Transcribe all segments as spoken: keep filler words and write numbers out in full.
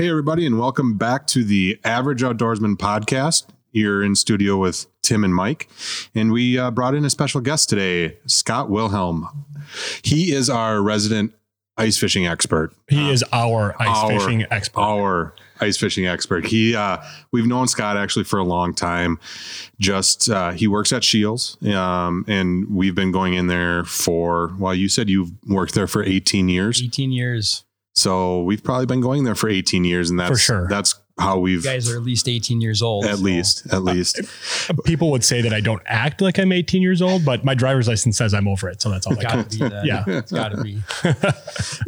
Hey, everybody, and welcome back to the Average Outdoorsman podcast. You're in studio with Tim and Mike, and we uh, brought in a special guest today, Scott Wilhelm. He is our resident ice fishing expert. He um, is our ice our, fishing expert. Our ice fishing expert. He, uh, we've known Scott actually for a long time. Just uh, he works at Scheels, um, and we've been going in there for. Well, you said you've worked there for eighteen years. eighteen years. So we've probably been going there for eighteen years, and that's for sure. That's how we've. You guys are at least eighteen years old. At so. least, at least. People would say that I don't act like I'm eighteen years old, but my driver's license says I'm over it, so that's all that counts. Yeah, it's got to be.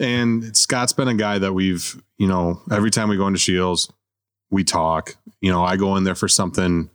And Scott's been a guy that we've, you know, every time we go into Scheels, we talk. You know, I go in there for something.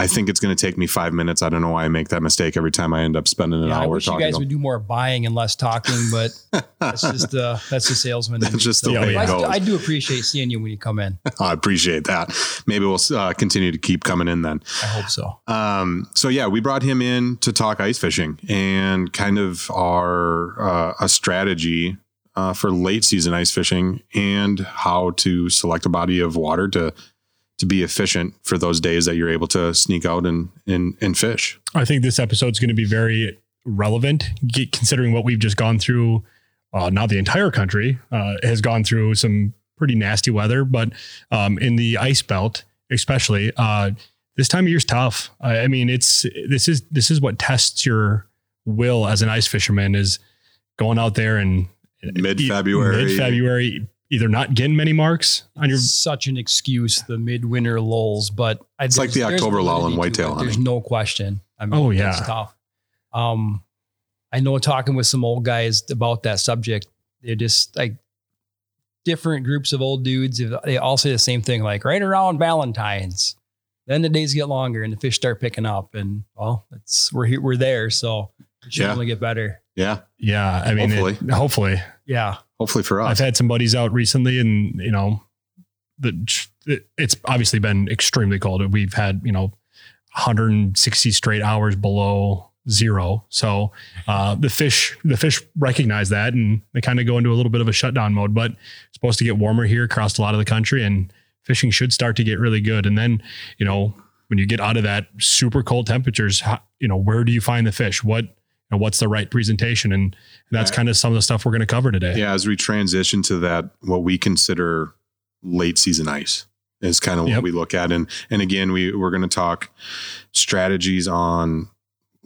I think it's going to take me five minutes. I don't know why I make that mistake every time. I end up spending an yeah, hour. I wish talking you guys to would do more buying and less talking, but that's just uh, that's the salesman. That's just the so way it I, goes. I do appreciate seeing you when you come in. I appreciate that. Maybe we'll uh, continue to keep coming in then. I hope so. Um, so yeah, we brought him in to talk ice fishing and kind of our uh, a strategy uh, for late season ice fishing and how to select a body of water to. to be efficient for those days that you're able to sneak out and, and, and fish. I think this episode is going to be very relevant considering what we've just gone through. Uh, now the entire country uh, has gone through some pretty nasty weather, but um, in the ice belt, especially uh, this time of year's tough. I, I mean, it's, this is, this is what tests your will as an ice fisherman is going out there and mid February, mid February, either not getting many marks on your such an excuse, the midwinter lulls, but it's like the October lull in whitetail hunting. There's no question. I mean, oh yeah. It's tough. Um, I know talking with some old guys about that subject, they're just like different groups of old dudes. They all say the same thing, like right around Valentine's, then the days get longer and the fish start picking up and well, it's we're here, we're there. So it should yeah. only get better. Yeah. Yeah. I mean, hopefully, it, hopefully. yeah. Hopefully for us. I've had some buddies out recently and, you know, the, it, it's obviously been extremely cold. We've had, you know, one hundred sixty straight hours below zero. So uh, the fish, the fish recognize that and they kind of go into a little bit of a shutdown mode, but it's supposed to get warmer here across a lot of the country and fishing should start to get really good. And then, you know, when you get out of that super cold temperatures, how, you know, where do you find the fish? What, and what's the right presentation? And that's kind of some of the stuff we're going to cover today. Yeah. As we transition to that, what we consider late season ice is kind of what yep. we look at. And, and again, we we're going to talk strategies on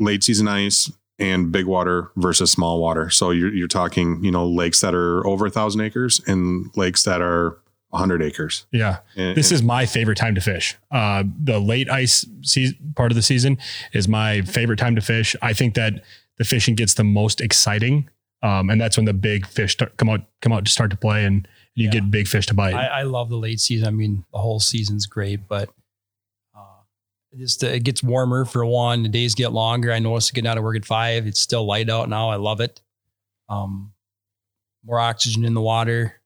late season ice and big water versus small water. So you're, you're talking, you know, lakes that are over a thousand acres and lakes that are a hundred acres. Yeah. And, this and, is my favorite time to fish. Uh, the late ice season, part of the season is my favorite time to fish. I think that the fishing gets the most exciting. Um, and that's when the big fish t- come out, come out to start to play and you yeah. get big fish to bite. I, I love the late season. I mean, the whole season's great, but uh, just, uh, it gets warmer for one, the days get longer. I noticed getting out of work at five, it's still light out now. I love it. Um, more oxygen in the water.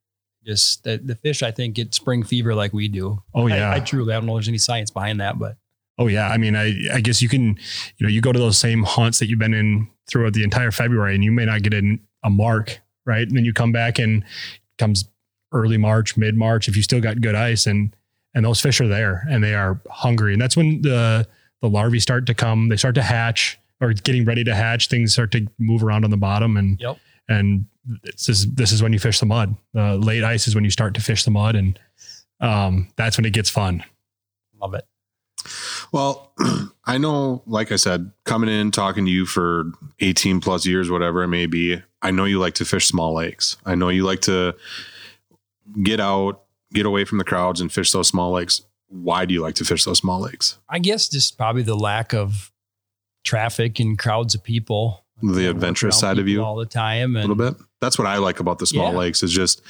Just the, the fish, I think, get spring fever like we do. Oh yeah. I, I truly, I don't know if there's any science behind that, but. Oh yeah. I mean, I, I guess you can, you know, you go to those same haunts that you've been in throughout the entire February and you may not get in a mark, right? And then you come back and it comes early March, mid March, if you still got good ice and, and those fish are there and they are hungry. And that's when the, the larvae start to come, they start to hatch or getting ready to hatch. Things start to move around on the bottom and, yep. and this is, this is when you fish the mud. Uh, late ice is when you start to fish the mud and um, that's when it gets fun. Love it. Well, I know, like I said, coming in, talking to you for eighteen plus years, whatever it may be, I know you like to fish small lakes. I know you like to get out, get away from the crowds and fish those small lakes. Why do you like to fish those small lakes? I guess just probably the lack of traffic and crowds of people. The adventurous side of you all the time. And a little bit. That's what I like about the small yeah. lakes is just,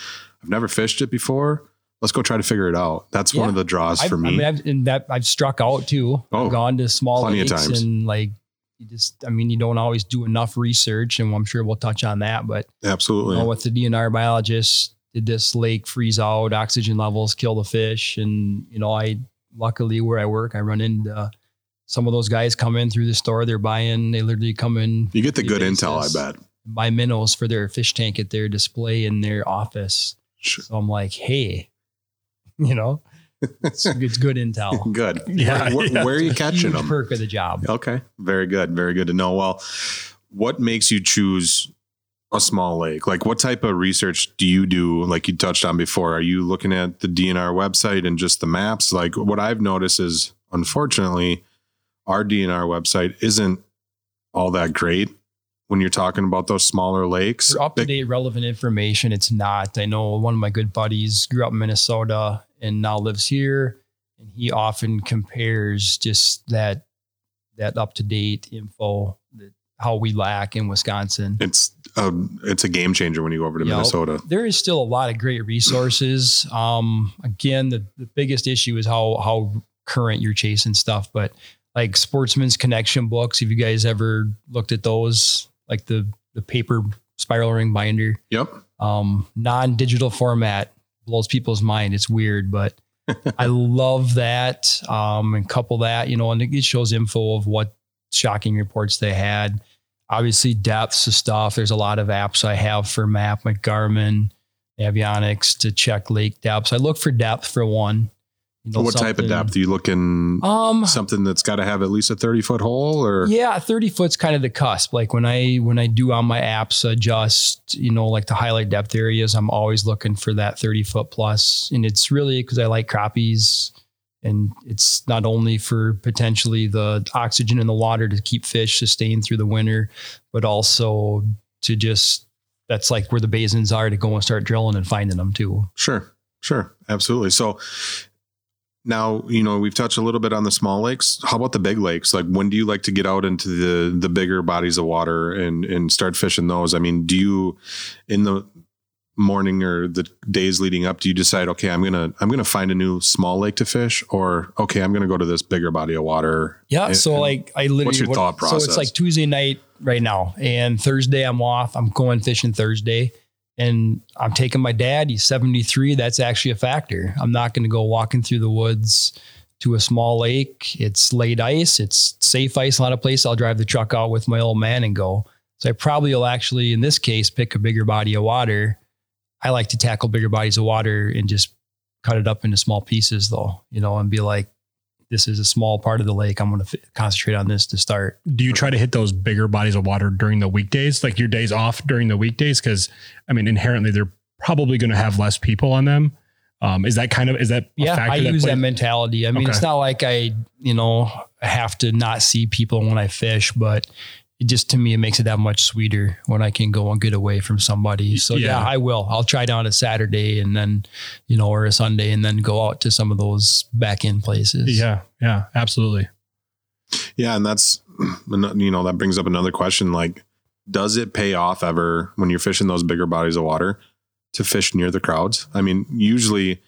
I've never fished it before. Let's go try to figure it out. That's yeah. one of the draws I've, for me. I mean, I've, and that I've struck out too. Oh, I've gone to small plenty lakes of times. And like, you just, I mean, you don't always do enough research and I'm sure we'll touch on that, but absolutely. You know, with the D N R biologist, did this lake freeze out, oxygen levels, kill the fish. And you know, I luckily where I work, I run into some of those guys come in through the store, they're buying, they literally come in. You get the good intel, I bet. Buy minnows for their fish tank at their display in their office. Sure. So I'm like, hey, you know, it's, it's good intel. Good. Yeah. Where, yeah. where are you catching them? Perk of the job. Okay. Very good. Very good to know. Well, what makes you choose a small lake? Like, what type of research do you do? Like you touched on before, are you looking at the D N R website and just the maps? Like what I've noticed is, unfortunately, our D N R website isn't all that great when you're talking about those smaller lakes. For up-to-date it, relevant information, it's not. I know one of my good buddies grew up in Minnesota and now lives here, and he often compares just that that up-to-date info that how we lack in Wisconsin. It's a, it's a game changer when you go over to you Minnesota. Know, there is still a lot of great resources. Um, again, the, the biggest issue is how how current you're chasing stuff, but like Sportsman's Connection books, if you guys ever looked at those, like the, the paper spiral ring binder. Yep. Um, non-digital format blows people's mind. It's weird, but I love that. Um, and couple that, you know, and it shows info of what shocking reports they had. Obviously depths of stuff. There's a lot of apps I have for map, like Garmin, avionics to check lake depths. I look for depth for one. You know, what type of depth are you looking? Um, something that's got to have at least a thirty foot hole, or yeah, thirty foot's kind of the cusp. Like when I when I do on my apps adjust, you know, like the highlight depth areas, I'm always looking for that thirty foot plus, and it's really because I like crappies, and it's not only for potentially the oxygen in the water to keep fish sustained through the winter, but also to just that's like where the basins are to go and start drilling and finding them too. Sure, sure, absolutely. So. Now, you know, we've touched a little bit on the small lakes. How about the big lakes? Like, when do you like to get out into the the bigger bodies of water and, and start fishing those? I mean, do you in the morning or the days leading up, do you decide, okay, I'm going to I'm going to find a new small lake to fish, or, okay, I'm going to go to this bigger body of water? Yeah. And, so and like I literally, what's your what, thought process? So it's like Tuesday night right now, and Thursday I'm off. I'm going fishing Thursday. And I'm taking my dad, he's seventy-three. That's actually a factor. I'm not going to go walking through the woods to a small lake. It's laid ice. It's safe ice. A lot of places I'll drive the truck out with my old man and go. So I probably will actually, in this case, pick a bigger body of water. I like to tackle bigger bodies of water and just cut it up into small pieces though, you know, and be like, this is a small part of the lake. I'm going to f- concentrate on this to start. Do you try to hit those bigger bodies of water during the weekdays, like your days off during the weekdays? Because I mean, inherently they're probably going to have less people on them. Um, is that kind of, is that, yeah, a factor I that use plays? That mentality. I mean, okay. It's not like I, you know, have to not see people when I fish, but it just, to me, it makes it that much sweeter when I can go and get away from somebody. So yeah, yeah I will. I'll try down a Saturday and then, you know, or a Sunday and then go out to some of those back end places. Yeah. Yeah, absolutely. Yeah. And that's, you know, that brings up another question. Like, does it pay off ever when you're fishing those bigger bodies of water to fish near the crowds? I mean, usually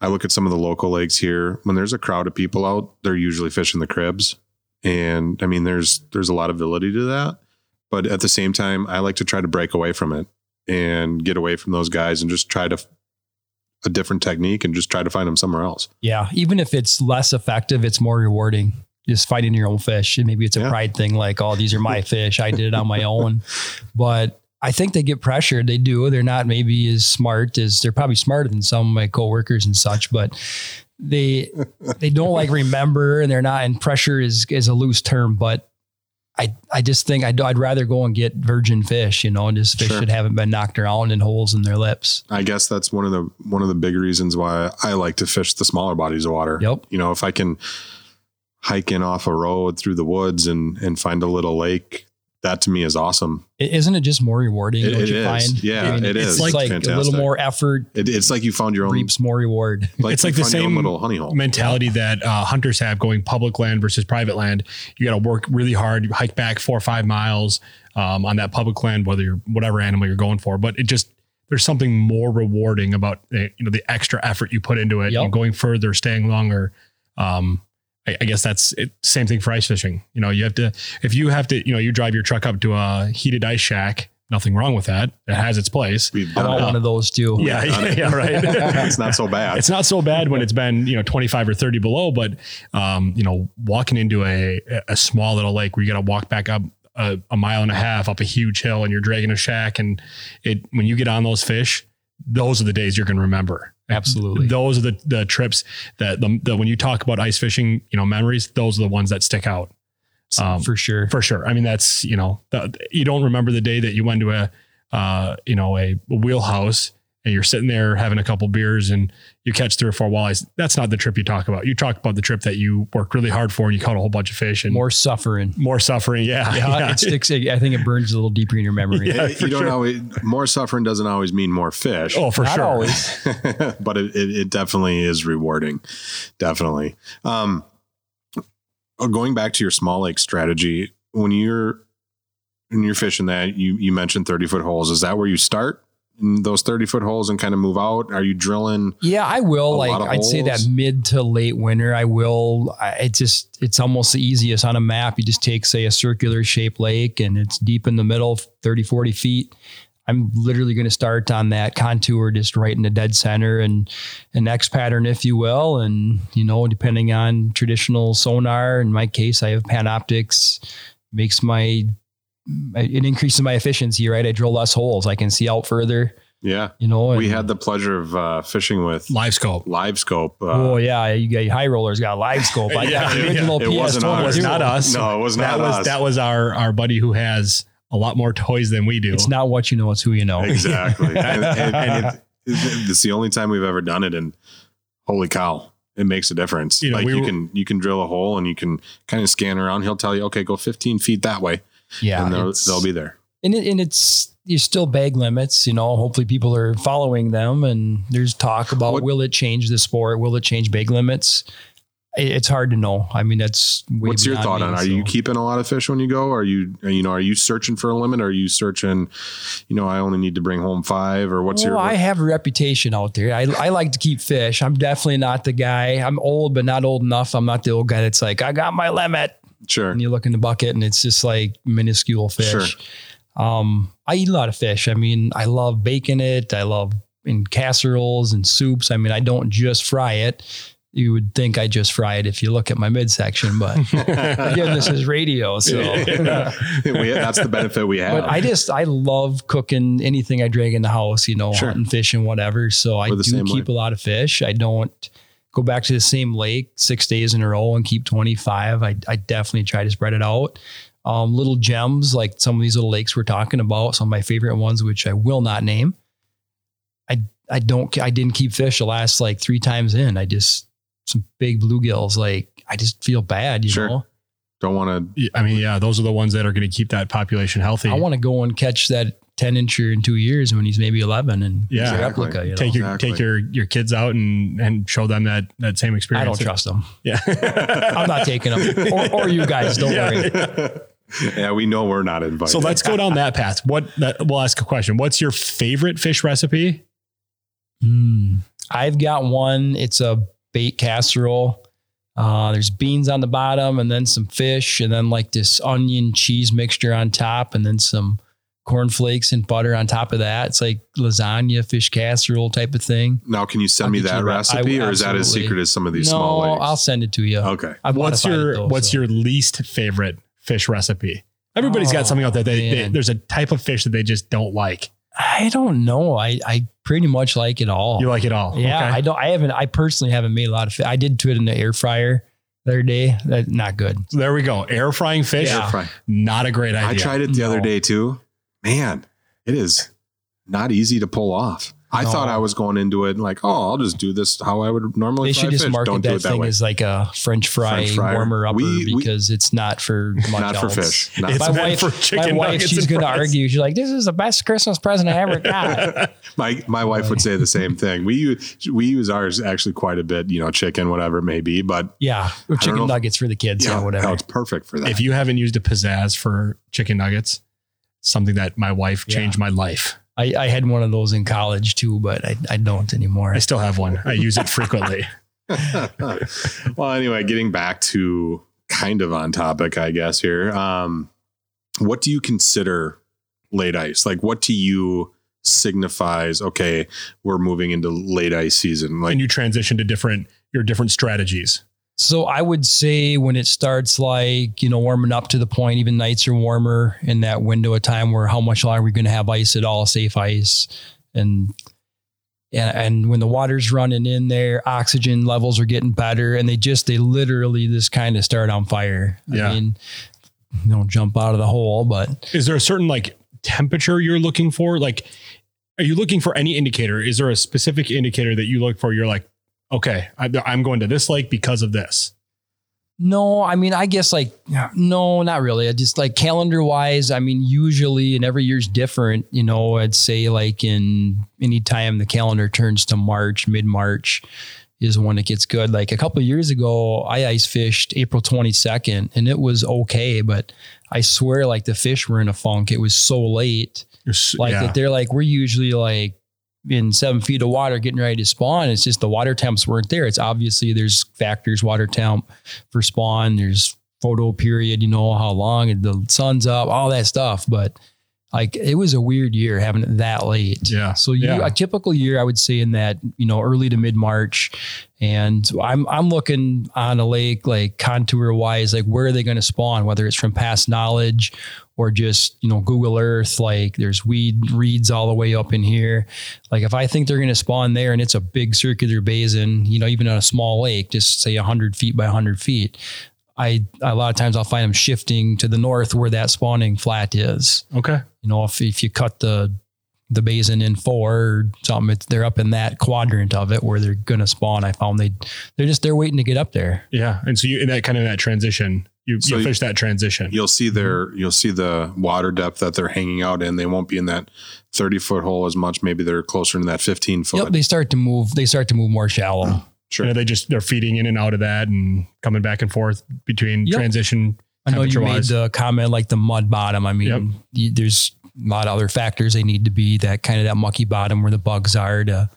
I look at some of the local lakes here, when there's a crowd of people out, they're usually fishing the cribs. And I mean, there's, there's a lot of validity to that, but at the same time, I like to try to break away from it and get away from those guys and just try to f- a different technique and just try to find them somewhere else. Yeah. Even if it's less effective, it's more rewarding. Just fighting your own fish. And maybe it's a yeah. pride thing. Like, oh, these are my fish. I did it on my own, but I think they get pressured. They do. They're not maybe as smart as they're probably smarter than some of my coworkers and such, but they, they don't like remember, and they're not, and pressure is, is a loose term, but I, I just think I'd, I'd rather go and get virgin fish, you know, and just fish sure. that haven't been knocked around in holes in their lips. I guess that's one of the, one of the big reasons why I like to fish the smaller bodies of water. Yep. You know, if I can hike in off a road through the woods and, and find a little lake, that to me is awesome. Isn't it just more rewarding? It, it you is. Find? Yeah, I mean, it it's is. It's like fantastic. A little more effort. It, it's like you found your own. Reaps more reward. Like it's like the same little honey hole mentality that uh, hunters have going public land versus private land. You got to work really hard. You hike back four or five miles um, on that public land, whether you're whatever animal you're going for. But it just, there's something more rewarding about the, you know, the extra effort you put into it yep. and going further, staying longer. Um, I guess that's it. Same thing for ice fishing. You know, you have to, if you have to, you know, you drive your truck up to a heated ice shack, nothing wrong with that. It has its place. We've done uh, one of those too. Yeah. Yeah, yeah. Right. It's not so bad. It's not so bad when it's been, you know, twenty-five or thirty below, but, um, you know, walking into a, a small little lake where you got to walk back up a, a mile and a half up a huge hill and you're dragging a shack, and it, when you get on those fish, those are the days you're going to remember. Absolutely. Those are the, the trips that the, the, when you talk about ice fishing, you know, memories, those are the ones that stick out. Um, for sure. For sure. I mean, that's, you know, the, you don't remember the day that you went to a, uh, you know, a, a wheelhouse and you're sitting there having a couple beers and you catch three or four walleyes. That's not the trip you talk about. You talk about the trip that you worked really hard for and you caught a whole bunch of fish and more suffering, more suffering. Yeah. yeah, yeah. It sticks. I think it burns a little deeper in your memory. Yeah, you don't sure. always, more suffering doesn't always mean more fish. Oh, for not sure. Always. But it, it, it definitely is rewarding. Definitely. Um, Going back to your small lake strategy, when you're when you're fishing that, you you mentioned thirty foot holes. Is that where you start in those thirty foot holes and kind of move out? Are you drilling? Yeah, I will. Like I'd holes? say that mid to late winter, I will. I, it just it's almost the easiest on a map. You just take, say, a circular shaped lake and it's deep in the middle, thirty, forty feet. I'm literally going to start on that contour, just right in the dead center and an X pattern, if you will. And, you know, depending on traditional sonar, in my case, I have Panoptix, makes my, it increases my efficiency, right? I drill less holes. I can see out further. Yeah. You know, we had the pleasure of uh, fishing with LiveScope. LiveScope. Uh, oh, yeah. You got high rollers got LiveScope. I yeah, got the original yeah. P S one. It wasn't ours. It was not us. No, it was not that us. Was, that was our, our buddy who has a lot more toys than we do. It's not what you know, it's who you know. Exactly. and and, and it, it's the only time we've ever done it. And holy cow, it makes a difference. You know, like we you were, can, you can drill a hole and you can kind of scan around. He'll tell you, okay, go fifteen feet that way. Yeah. And they'll, they'll be there. And it, and it's, you're still bag limits, you know, hopefully people are following them and there's talk about, what, will it change the sport? Will it change bag limits? It's hard to know. I mean, that's way what's your thought me, on? Are so. you keeping a lot of fish when you go? Are you, you know, are you searching for a limit? Are you searching, you know, I only need to bring home five or what's well, your, what? I have a reputation out there. I, I like to keep fish. I'm definitely not the guy. I'm old, but not old enough. I'm not the old guy that's like, I got my limit. Sure. And you look in the bucket and it's just like minuscule fish. Sure. Um, I eat a lot of fish. I mean, I love baking it. I love in casseroles and soups. I mean, I don't just fry it. You would think I just fry it if you look at my midsection, but again, this is radio. So yeah. we, that's the benefit we have. But I just, I love cooking anything I drag in the house, you know, sure. hunting, fishing, whatever. So We're I do keep way. a lot of fish. I don't go back to the same lake six days in a row and keep twenty-five. I, I definitely try to spread it out. Um, little gems, like some of these little lakes we're talking about, some of my favorite ones, which I will not name. I, I don't, I didn't keep fish the last like three times in. I just, some big bluegills. Like I just feel bad, you sure. know, don't want to, I mean, yeah, those are the ones that are going to keep that population healthy. I want to go and catch that ten incher in two years when he's maybe eleven and yeah, exactly. replica, you take know? your, exactly. take your, your kids out and, and show them that, that same experience. I don't trust them. Yeah. I'm not taking them or, or you guys don't yeah. worry. Yeah. We know we're not invited. So let's go down that path. What that, we'll ask a question. What's your favorite fish recipe? Mm, I've got one. It's a bait casserole. Uh, there's beans on the bottom and then some fish and then like this onion cheese mixture on top and then some cornflakes and butter on top of that. It's like lasagna, fish casserole type of thing. Now, can you send I'll me that recipe I, or is that as secret as some of these no, small lakes? I'll send it to you. Okay. I've what's your, though, what's so. your least favorite fish recipe? Everybody's oh, got something out there. They, they, there's a type of fish that they just don't like. I don't know. I, I pretty much like it all. You like it all. Yeah. Okay. I don't, I haven't, I personally haven't made a lot of fish. I did do it in the air fryer the other day. That's not good. There we go. Air frying fish. Yeah. Air fry. Not a great idea. I tried it the no. other day too. Man, it is not easy to pull off. I no. thought I was going into it and like, oh, I'll just do this how I would normally. They should just fish. market don't that, that thing way. as like a French fry French warmer upper we, because we, it's not for much not else. for fish. Not my wife, for chicken my wife, she's going to argue. She's like, "This is the best Christmas present I ever got." my my wife would say the same thing. We use we use ours actually quite a bit. You know, chicken, whatever it may be, but yeah, or chicken nuggets if, for the kids. Yeah, or whatever. No, it's perfect for that. If you haven't used a pizzazz for chicken nuggets, something that my wife yeah. changed my life. I, I had one of those in college too, but I, I don't anymore. I still have one. I use it frequently. Well, anyway, getting back to kind of on topic, I guess here, um, what do you consider late ice? Like what to you signifies, okay, we're moving into late ice season. Like, and you transition to different, your different strategies. So I would say when it starts like, you know, warming up to the point, even nights are warmer in that window of time where how much longer are we going to have ice at all, safe ice. And And, and when the water's running in there, oxygen levels are getting better, and they just, they literally just kind of start on fire. Yeah. I mean, you don't jump out of the hole, but. Is there a certain like temperature you're looking for? Like, are you looking for any indicator? Is there a specific indicator that you look for? You're like, okay, I, I'm going to this lake because of this. No, I mean, I guess like, no, not really. I just like calendar wise. I mean, usually, and every year's different, you know, I'd say like in any time the calendar turns to March, mid-March is when it gets good. Like a couple of years ago, I ice fished April twenty-second and it was okay, but I swear like the fish were in a funk. It was so late. So, like yeah. that they're like, we're usually like in seven feet of water getting ready to spawn. It's just the water temps weren't there. It's obviously there's factors, water temp for spawn. There's photo period, you know, how long and the sun's up, all that stuff. But like, it was a weird year having it that late. Yeah. So you, yeah. a typical year, I would say in that, you know, early to mid March. And I'm, I'm looking on a lake, like contour wise, like where are they going to spawn? Whether it's from past knowledge or just, you know, Google Earth, like there's weed reeds all the way up in here. Like if I think they're going to spawn there and it's a big circular basin, you know, even on a small lake, just say a hundred feet by a hundred feet. I, a lot of times I'll find them shifting to the north where that spawning flat is. Okay. You know, if, if you cut the, the basin in four or something, it's, they're up in that quadrant of it where they're going to spawn. I found they, they're just, they're waiting to get up there. Yeah. And so you, in that kind of that transition, you, so you fish that transition. You'll see their, you'll see the water depth that they're hanging out in. They won't be in that thirty foot hole as much. Maybe they're closer to that fifteen foot. Yep, they start to move. They start to move more shallow. Oh, sure. You know, they just, they're feeding in and out of that and coming back and forth between yep. transition. I know you made the comment like the mud bottom. I mean, yep. you, there's a lot of other factors. They need to be that kind of that mucky bottom where the bugs are to,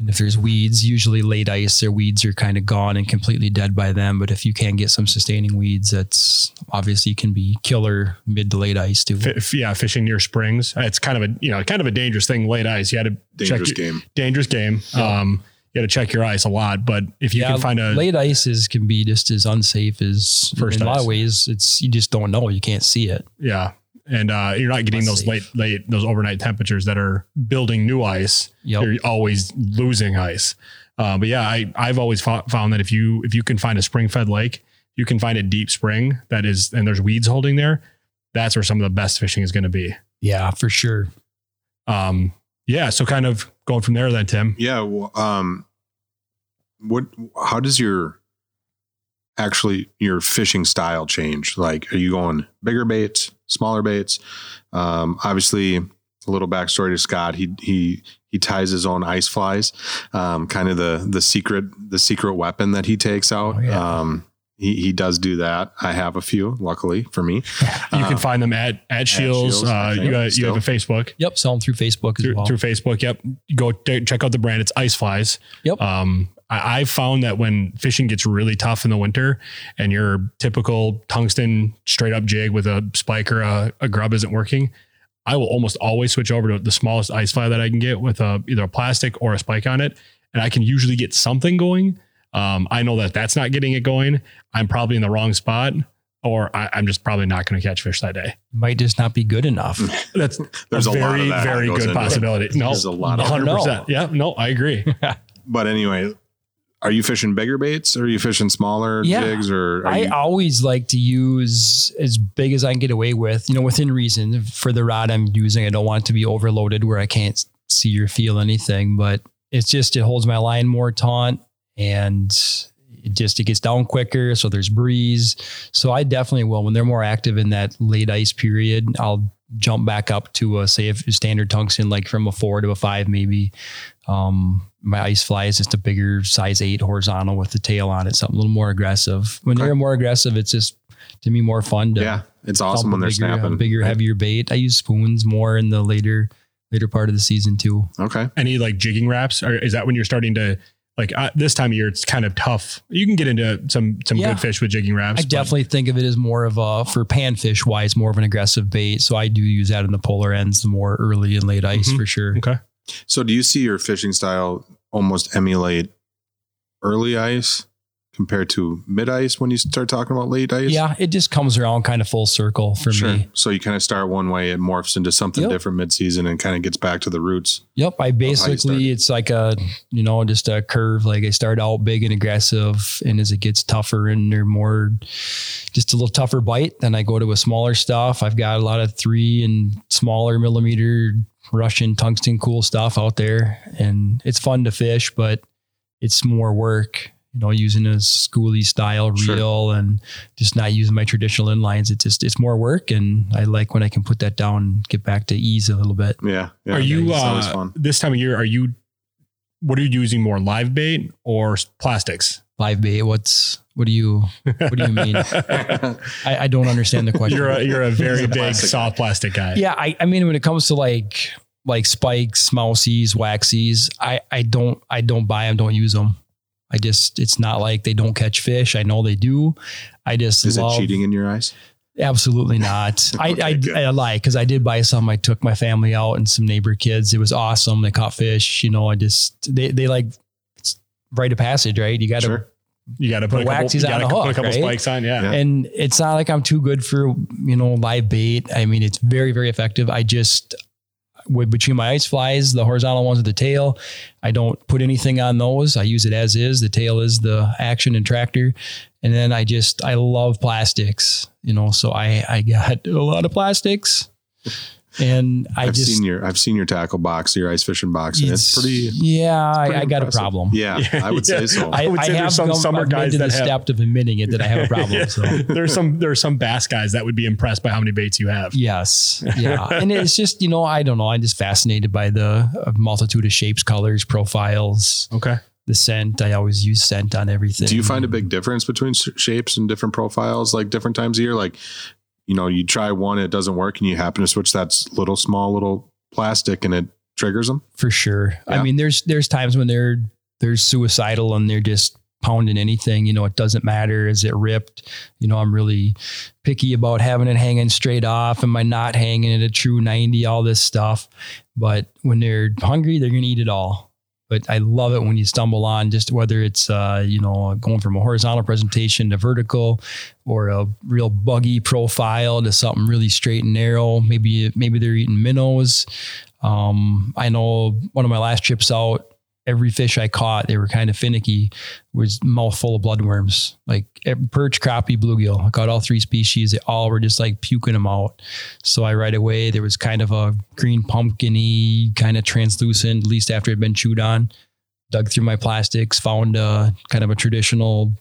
and if there's weeds, usually late ice, their weeds are kind of gone and completely dead by then. But if you can get some sustaining weeds, that's obviously can be killer mid to late ice too. F- yeah. Fishing near springs. It's kind of a, you know, kind of a dangerous thing. Late ice. You had a dangerous your, game, dangerous game. Yeah. Um, you had to check your ice a lot, but if you yeah, can find a late ice is can be just as unsafe as first. In ice. A lot of ways it's, you just don't know. You can't see it. Yeah. And uh, you're not getting those safe. late, late, those overnight temperatures that are building new ice. Yep. You're always losing ice. Uh, but yeah, I, I've always fo- found that if you, if you can find a spring fed lake, you can find a deep spring that is, and there's weeds holding there. That's where some of the best fishing is going to be. Yeah, for sure. Um, yeah. So kind of going from there then, Tim. Yeah. Well, um, what, how does your, actually your fishing style change? Like, are you going bigger baits, smaller baits? Um, obviously a little backstory to Scott. He, he, he ties his own ice flies, um, kind of the, the secret, the secret weapon that he takes out. Oh, yeah. Um, he, he does do that. I have a few, luckily for me. You um, can find them at, at, at Scheels. Scheels uh, you, got, you have a Facebook. Yep. Sell them through Facebook as through, well. Through Facebook. Yep. Go t- check out the brand. It's Ice Flies. Yep. Um, I've found that when fishing gets really tough in the winter and your typical tungsten straight up jig with a spike or a, a grub isn't working, I will almost always switch over to the smallest ice fly that I can get with a, either a plastic or a spike on it. And I can usually get something going. Um, I know that that's not getting it going. I'm probably in the wrong spot, or I, I'm just probably not going to catch fish that day. Might just not be good enough. That's There's a, a very, lot of very good possibility. It. No, There's a lot of one hundred percent. Yeah, no, I agree. But anyway, are you fishing bigger baits or are you fishing smaller yeah. jigs? Or I you- always like to use as big as I can get away with, you know, within reason for the rod I'm using. I don't want it to be overloaded where I can't see or feel anything, but it's just, it holds my line more taut and it just, it gets down quicker. So there's breeze. So I definitely will, when they're more active in that late ice period, I'll jump back up to a, say, a standard tungsten, like from a four to a five, maybe. Um, my ice fly is just a bigger size eight horizontal with the tail on it. Something a little more aggressive. When okay. they're more aggressive, it's just, to me, more fun. To yeah. It's awesome when they're bigger, snapping. Bigger, right. heavier bait. I use spoons more in the later, later part of the season too. Okay. Any like jigging wraps? Or is that when you're starting to like uh, this time of year, it's kind of tough. You can get into some, some yeah. good fish with jigging wraps. I but. definitely think of it as more of a, for panfish wise, more of an aggressive bait. So I do use that in the polar ends more early and late ice mm-hmm. for sure. Okay. So do you see your fishing style almost emulate early ice compared to mid ice when you start talking about late ice? Yeah, it just comes around kind of full circle for sure. me. So you kind of start one way, it morphs into something yep. different mid season and kind of gets back to the roots. Yep. I basically, it's like a, you know, just a curve. Like I start out big and aggressive, and as it gets tougher and they're more, just a little tougher bite, then I go to a smaller stuff. I've got a lot of three and smaller millimeter Russian tungsten cool stuff out there, and it's fun to fish, but it's more work, you know, using a Schooley style reel sure. and just not using my traditional inlines. It's just, it's more work. And I like when I can put that down and get back to ease a little bit. Yeah. yeah. Are you, uh, this time of year, are you, what are you using more, live bait or plastics? Live bait. What's, what do you, what do you mean? I, I don't understand the question. You're a, you're a very big plastic soft guy. plastic guy. Yeah. I, I mean, when it comes to like, like spikes, mousies, waxies, I, I don't, I don't buy them. Don't use them. I just, it's not like they don't catch fish. I know they do. I just, is love, it cheating in your eyes? Absolutely not. okay, I, I, I lie. Cause I did buy some. I took my family out and some neighbor kids. It was awesome. They caught fish. You know, I just, they, they like it's rite of passage, right? You got to, sure. you got to put, put waxies on the hook, put a couple right? spikes on. Yeah. yeah. And it's not like I'm too good for, you know, live bait. I mean, it's very, very effective. I just, with between my ice flies, the horizontal ones with the tail, I don't put anything on those. I use it as is. The tail is the action and tractor. And then I just, I love plastics, you know, so I, I got a lot of plastics and I I've just, seen your, I've seen your tackle box, your ice fishing box. And it's, it's pretty, yeah, it's pretty I, I got a problem. Yeah, yeah I would yeah. say so. I, I would say I there's some come, summer I've guys that the have step of admitting it that I have a problem. yeah. so. There's some, there's some bass guys that would be impressed by how many baits you have. Yes. Yeah. And it's just, you know, I don't know. I'm just fascinated by the multitude of shapes, colors, profiles. Okay. The scent, I always use scent on everything. Do you find a big difference between shapes and different profiles, like different times of year? Like, you know, you try one, it doesn't work, and you happen to switch that little small little plastic and it triggers them? For sure. Yeah. I mean, there's, there's times when they're, they're suicidal and they're just pounding anything, you know, it doesn't matter. Is it ripped? You know, I'm really picky about having it hanging straight off. Am I not hanging at a true ninety, all this stuff. But when they're hungry, they're going to eat it all. But I love it when you stumble on just whether it's, uh, you know, going from a horizontal presentation to vertical or a real buggy profile to something really straight and narrow. Maybe, maybe they're eating minnows. Um, I know one of my last trips out, every fish I caught, they were kind of finicky, was mouthful of bloodworms, like perch, crappie, bluegill. I caught all three species. They all were just like puking them out. So I right away, there was kind of a green pumpkin-y, kind of translucent, at least after it had been chewed on, dug through my plastics, found a kind of a traditional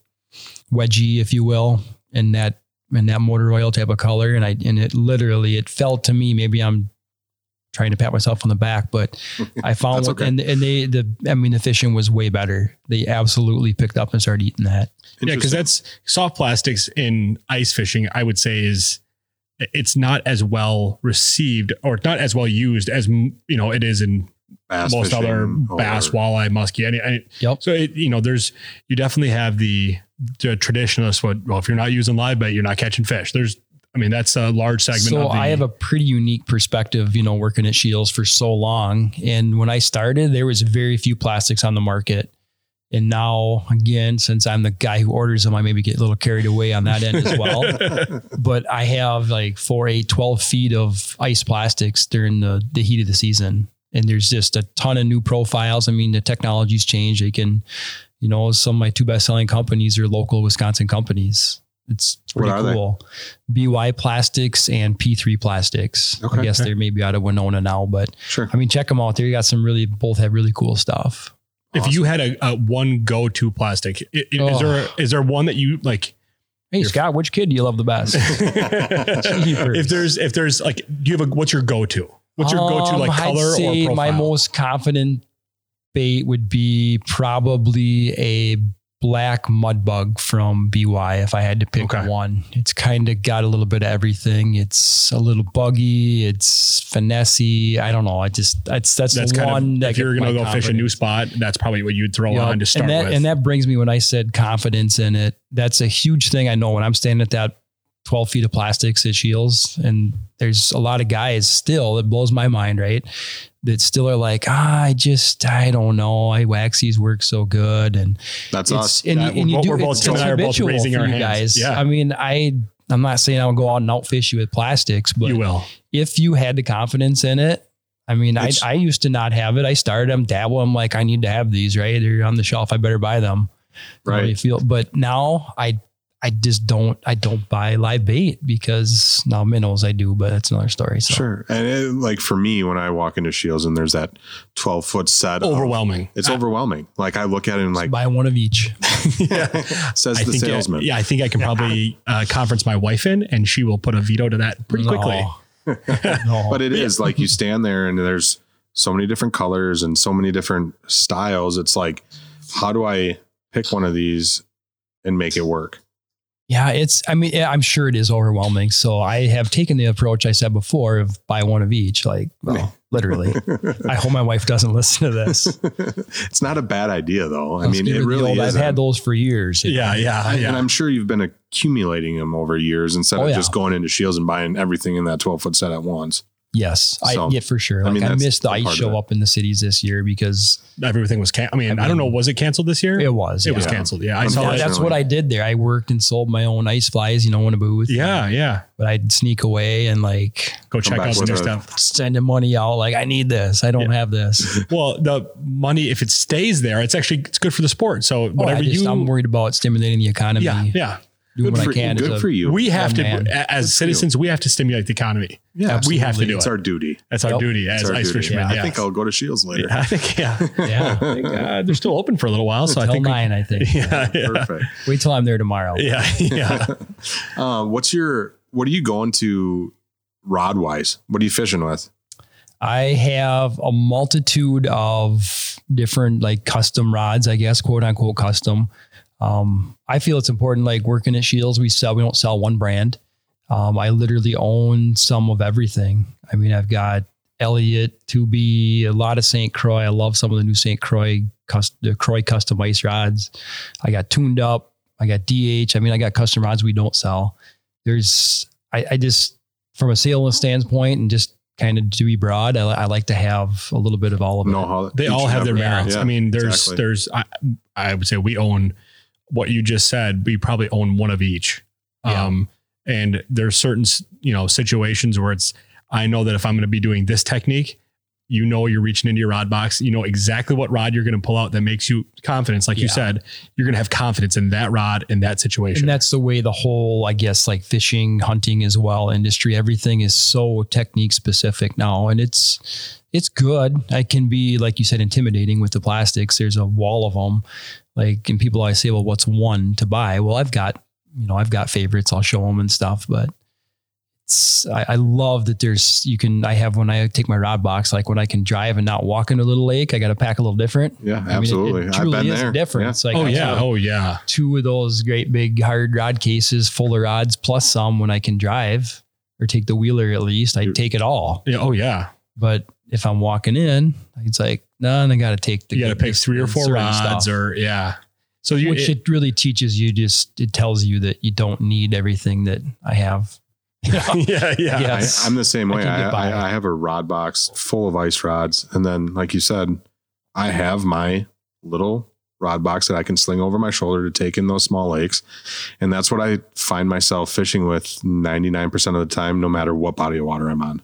wedgie, if you will, and that, and that motor oil type of color. And I, and it literally, it felt to me, maybe I'm trying to pat myself on the back, but I found one, okay. and, and they, the, I mean, the fishing was way better. They absolutely picked up and started eating that. Yeah. Cause that's soft plastics in ice fishing. I would say is it's not as well received or not as well used as, you know, it is in bass most fishing, other bass, or walleye, muskie. Any, any, yep. So it, you know, there's, you definitely have the, the traditionalists. What, well, if you're not using live bait, you're not catching fish. There's, I mean, that's a large segment. So of the- I have a pretty unique perspective, you know, working at Scheels for so long. And when I started, there was very few plastics on the market. And now again, since I'm the guy who orders them, I maybe get a little carried away on that end as well. But I have like four, eight, twelve feet of ice plastics during the, the heat of the season. And there's just a ton of new profiles. I mean, the technology's changed. They can, you know, some of my two best-selling companies are local Wisconsin companies. It's pretty cool. They? B Y plastics and P three plastics. Okay, I guess okay. They're maybe out of Winona now, but sure. I mean, check them out there. You got some really, both have really cool stuff. Awesome. If you had a, a one go-to plastic, is, oh. is there, a, is there one that you like? Hey Scott, which kid do you love the best? if there's, if there's like, do you have a, what's your go-to? What's your um, go-to like color I'd say or profile? My most confident bait would be probably a Black mud bug from B Y. If I had to pick okay. one, it's kind of got a little bit of everything. It's a little buggy. It's finessey. I don't know. I just, that's, that's, that's the one. Of, that if you're going to go confidence. Fish a new spot, that's probably what you'd throw yep. on to start and that, with. And that brings me when I said confidence in it, that's a huge thing. I know when I'm standing at that twelve feet of plastics at Scheels. And there's a lot of guys still, it blows my mind, right? That still are like, ah, I just, I don't know. I waxies work so good. And that's us. And, yeah, and you do, both, it's, Tim it's and I are both raising our hands. Guys. Yeah. I mean, I, I'm not saying I will go out and outfish you with plastics, but you will. If you had the confidence in it, I mean, it's, I I used to not have it. I started, I'm dabble. I'm like, I need to have these, right? They're on the shelf. I better buy them. Right. You feel, but now I, I just don't, I don't buy live bait because now minnows I do, but that's another story. So. Sure. And it, like for me, when I walk into Scheels and there's that twelve foot set. Overwhelming. Of, it's I, overwhelming. Like I look at it and like. Buy one of each. Yeah. Says I the salesman. I, yeah. I think I can probably uh, conference my wife in and she will put a veto to that pretty no. quickly. No. But it is like you stand there and there's so many different colors and so many different styles. It's like, how do I pick one of these and make it work? Yeah, it's, I mean, I'm sure it is overwhelming. So I have taken the approach I said before of buy one of each, like, well, literally. I hope my wife doesn't listen to this. It's not a bad idea though. I, I mean, it really is. I've had those for years. Yeah, yeah, yeah. And I'm sure you've been accumulating them over years instead oh, of yeah. just going into Scheels and buying everything in that twelve foot set at once. Yes, so, I yeah, for sure. Like I, mean, I missed the ice show up in the cities this year because everything was canceled. I mean, I mean, I don't know. Was it canceled this year? It was. It yeah. was canceled. Yeah. I saw that. That's what I did there. I worked and sold my own Ice Flies, you know, in a booth. Yeah. And, yeah. But I'd sneak away and like go check out some stuff, sending money out. Like, I need this. I don't yeah. have this. Well, the money, if it stays there, it's actually, it's good for the sport. So whatever oh, just, you, I'm worried about stimulating the economy. Yeah. Yeah. Do what I can. Good for you. We have to, as citizens, we have to stimulate the economy. Yeah, we have to do it. It's our duty. That's our duty as ice fishermen. I think I'll go to Scheels later. Yeah, I think yeah, yeah. I think, uh, they're still open for a little while, so I think nine. I think yeah, perfect. Wait till I'm there tomorrow. Yeah, yeah. um, what's your? What are you going to rod wise? What are you fishing with? I have a multitude of different like custom rods, I guess, quote unquote custom. Um, I feel it's important, like working at Scheels, we sell, we don't sell one brand. Um, I literally own some of everything. I mean, I've got Elliott, two B, a lot of Saint Croix. I love some of the new Saint Croix, custom, the Croix custom ice rods. I got tuned up. I got D H. I mean, I got custom rods we don't sell. There's, I, I just, from a sales standpoint and just kind of to be broad, I, I like to have a little bit of all of no, it. How, they all have their merits. Yeah, I mean, there's, exactly. there's, I, I would say we own what you just said, we probably own one of each. Yeah. Um, and there's certain, you know, situations where it's, I know that if I'm going to be doing this technique, you know, you're reaching into your rod box, you know exactly what rod you're going to pull out. That makes you confidence. Like yeah. you said, you're going to have confidence in that rod in that situation. And that's the way the whole, I guess, like fishing, hunting as well, industry, everything is so technique specific now. And it's, it's good. It can be, like you said, intimidating with the plastics. There's a wall of them. Like, and people always say, well, what's one to buy? Well, I've got, you know, I've got favorites. I'll show them and stuff, but it's, I, I love that there's, you can, I have, when I take my rod box, like when I can drive and not walk into a little lake, I got to pack a little different. Yeah, I absolutely. Mean, it, it truly I've been is there. A difference. Yeah. Like, oh I yeah. Oh yeah. Two of those great big hard rod cases full of rods, plus some when I can drive or take the wheeler, at least I take it all. Yeah. Oh yeah. But if I'm walking in, it's like, no, and I got to take the, you got to pick three or four rods stuff. Or yeah. So you, which it, it really teaches you just, it tells you that you don't need everything that I have. yeah. Yeah. yeah. I, I'm the same way. I, I, I, I have a rod box full of ice rods. And then, like you said, I have my little rod box that I can sling over my shoulder to take in those small lakes. And that's what I find myself fishing with ninety-nine percent of the time, no matter what body of water I'm on.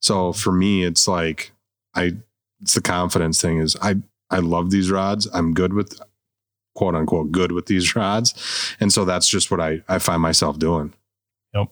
So for me, it's like, I, it's the confidence thing is I, I love these rods. I'm good with quote unquote, good with these rods. And so that's just what I, I find myself doing. Yep.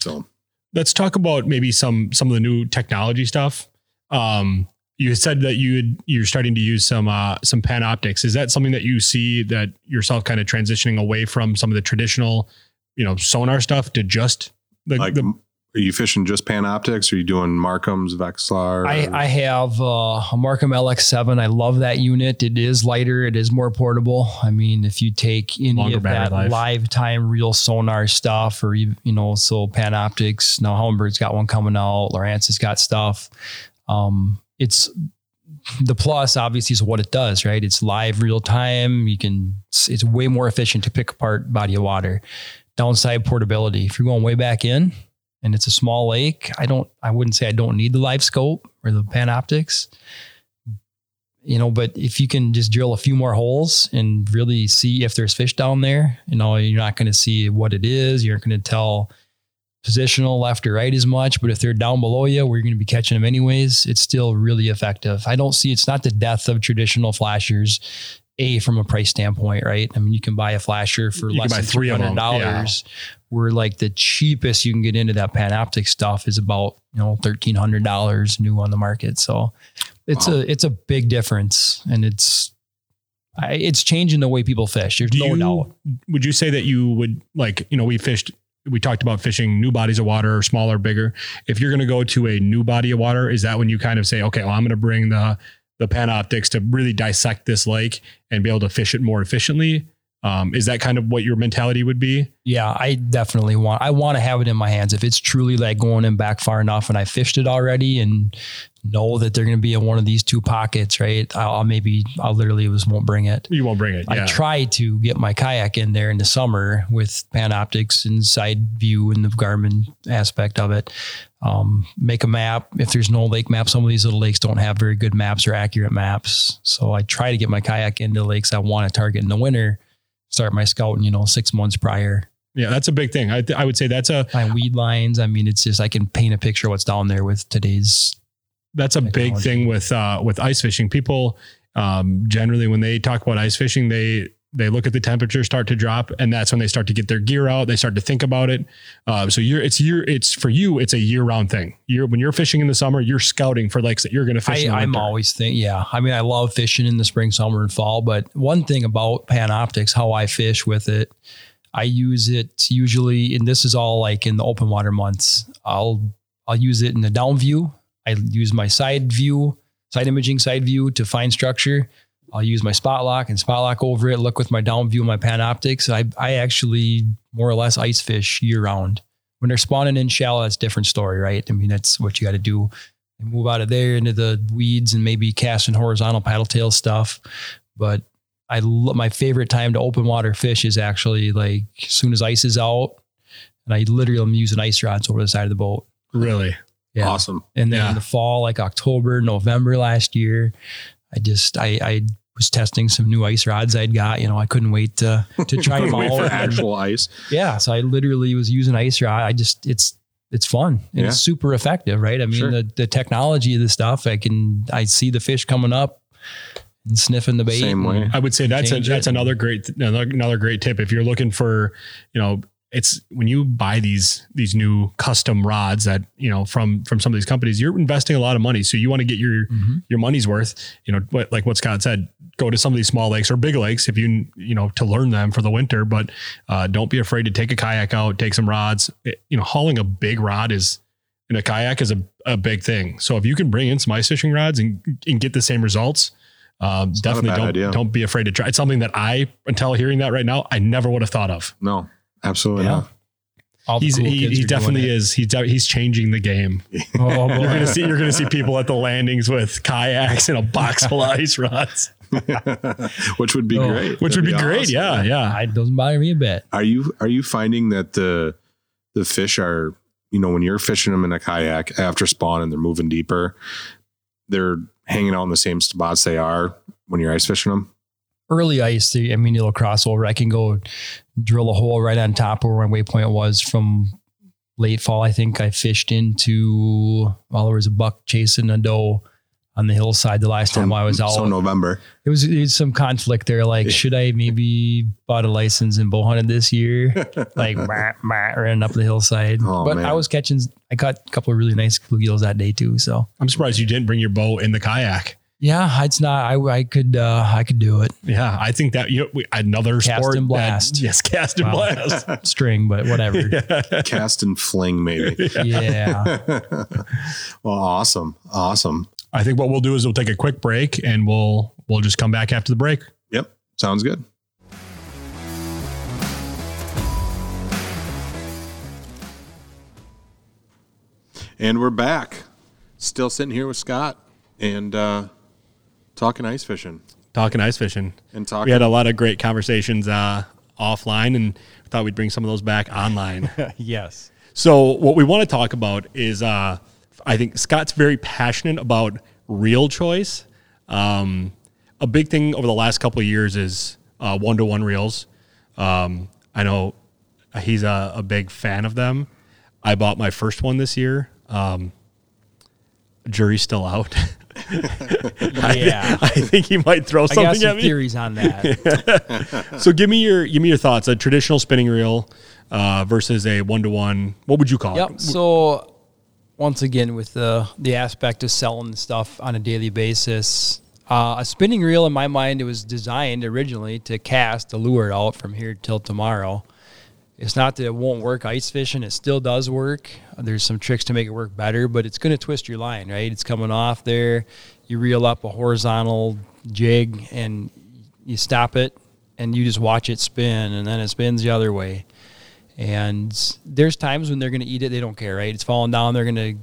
So let's talk about maybe some, some of the new technology stuff. Um, you said that you had, you're starting to use some, uh, some Panoptix. Is that something that you see that yourself kind of transitioning away from some of the traditional, you know, sonar stuff to just the, like, the are you fishing just Panoptix? Are you doing Marcum's, Vexilar? I, I have uh, a Marcum L X seven. I love that unit. It is lighter. It is more portable. I mean, if you take any Longer of that life. live time, real sonar stuff, or, you know, so Panoptix, now Humminbird's got one coming out. Lawrence has got stuff. Um, it's the plus obviously is what it does, right? It's live real time. You can, it's way more efficient to pick apart body of water. Downside portability. If you're going way back in and it's a small lake, I don't, I wouldn't say I don't need the LiveScope or the Panoptix, you know, but if you can just drill a few more holes and really see if there's fish down there, you know, you're not going to see what it is. You're not going to tell positional left or right as much, but if they're down below you, where you're going to be catching them anyways, it's still really effective. I don't see, it's not the death of traditional flashers, A, from a price standpoint, right? I mean, you can buy a flasher for you less than three hundred dollars. Yeah. Where like the cheapest you can get into that Panoptix stuff is about, you know, thirteen hundred dollars new on the market. So it's wow. a, it's a big difference, and it's, I, it's changing the way people fish. There's Do no you, doubt. Would you say that you would like, you know, we fished, we talked about fishing new bodies of water, smaller, bigger. If you're going to go to a new body of water, is that when you kind of say, okay, well, I'm going to bring the, the Panoptix to really dissect this lake and be able to fish it more efficiently? Um, is that kind of what your mentality would be? Yeah, I definitely want, I want to have it in my hands. If it's truly like going in back far enough and I fished it already and know that they're going to be in one of these two pockets, right? I'll maybe, I'll literally just won't bring it. You won't bring it. Yeah. I try to get my kayak in there in the summer with Panoptix and side view and the Garmin aspect of it. Um, make a map. If there's no lake map, some of these little lakes don't have very good maps or accurate maps. So I try to get my kayak into lakes I want to target in the winter. Start my scouting, you know, six months prior. Yeah, that's a big thing. I th- I would say that's a... My weed lines. I mean, it's just, I can paint a picture of what's down there with today's... That's a technology. Big thing with uh, with ice fishing. People um, generally, when they talk about ice fishing, they they look at the temperature start to drop, and that's when they start to get their gear out. They start to think about it. Uh, so you're, it's year, it's for you, it's a year round thing. You're, when you're fishing in the summer, you're scouting for lakes that you're going to fish. I, in the I'm winter. Always think, yeah. I mean, I love fishing in the spring, summer, and fall, but one thing about Panoptix, how I fish with it, I use it usually, and this is all like in the open water months. I'll, I'll use it in the down view. I use my side view, side imaging, side view to find structure. I'll use my spot lock and spot lock over it. Look with my down view, my Panoptix. I, I actually more or less ice fish year round. When they're spawning in shallow, that's a different story, right? I mean, that's what you got to do. You move out of there into the weeds and maybe casting horizontal paddle tail stuff. But I lo- my favorite time to open water fish is actually like as soon as ice is out, and I literally am using ice rods over the side of the boat. Really? Yeah. Awesome. And then yeah. in the fall, like October, November last year, I just, I, I was testing some new ice rods I'd got, you know, I couldn't wait to, to try them all. For actual ice. Yeah. So I literally was using ice rod. I just, it's, it's fun. And yeah. It's super effective, right? I mean, sure. the, the technology of the stuff, I can, I see the fish coming up and sniffing the bait. Same way. I would say that's a, that's it. another great, another great tip. If you're looking for, you know, it's when you buy these, these new custom rods that, you know, from, from some of these companies, you're investing a lot of money. So you want to get your, mm-hmm. your money's worth, you know, what, like what Scott said, go to some of these small lakes or big lakes if you, you know, to learn them for the winter, but uh, don't be afraid to take a kayak out, take some rods, it, you know, hauling a big rod is in a kayak is a, a big thing. So if you can bring in some ice fishing rods and, and get the same results, um, it's definitely don't, idea. don't be afraid to try. It's something that I, until hearing that right now, I never would have thought of. No. Absolutely yeah. not. All he's, cool he he definitely is. He's he's changing the game. Oh, you're gonna see you're gonna see people at the landings with kayaks and a box full of ice rods, which would be oh, great. Which That'd would be, be great. Awesome. Yeah, yeah. It doesn't bother me a bit. Are you are you finding that the the fish are, you know, when you're fishing them in a kayak after spawn and they're moving deeper, they're hanging out in the same spots they are when you're ice fishing them? Early ice, I mean, it'll cross over. I can go drill a hole right on top of where my waypoint was from late fall. I think I fished into, well, there was a buck chasing a doe on the hillside the last time um, I was out. So November. It was, it was some conflict there. Like, should I maybe bought a license and bow hunted this year? Like, bah, bah, ran up the hillside. Oh, but man. I was catching, I caught a couple of really nice bluegills that day too. So I'm surprised you didn't bring your bow in the kayak. Yeah, it's not, I I could, uh, I could do it. Yeah. I think that, you know, we, another cast sport. Cast and blast. That, yes. Cast and wow. blast. String, but whatever. Yeah. Cast and fling maybe. Yeah. yeah. Well, awesome. Awesome. I think what we'll do is we'll take a quick break and we'll, we'll just come back after the break. Yep. Sounds good. And we're back. Still sitting here with Scott and, uh, Talking ice fishing. Talking ice fishing. And talking. We had a lot of great conversations uh, offline, and thought we'd bring some of those back online. Yes. So what we want to talk about is, uh, I think Scott's very passionate about reel choice. Um, a big thing over the last couple of years is uh, one-to-one reels. Um, I know he's a, a big fan of them. I bought my first one this year. Um, jury's still out. Yeah, I, I think he might throw something I got some at me. Theories on that. Yeah. So give me your give me your thoughts. A traditional spinning reel uh, versus a one to one. What would you call yep. it? So once again, with the the aspect of selling stuff on a daily basis, uh, a spinning reel in my mind, it was designed originally to cast the lure out from here till tomorrow. It's not that it won't work ice fishing. It still does work. There's some tricks to make it work better, but it's going to twist your line, right? It's coming off there. You reel up a horizontal jig, and you stop it, and you just watch it spin, and then it spins the other way. And there's times when they're going to eat it. They don't care, right? It's falling down. They're going to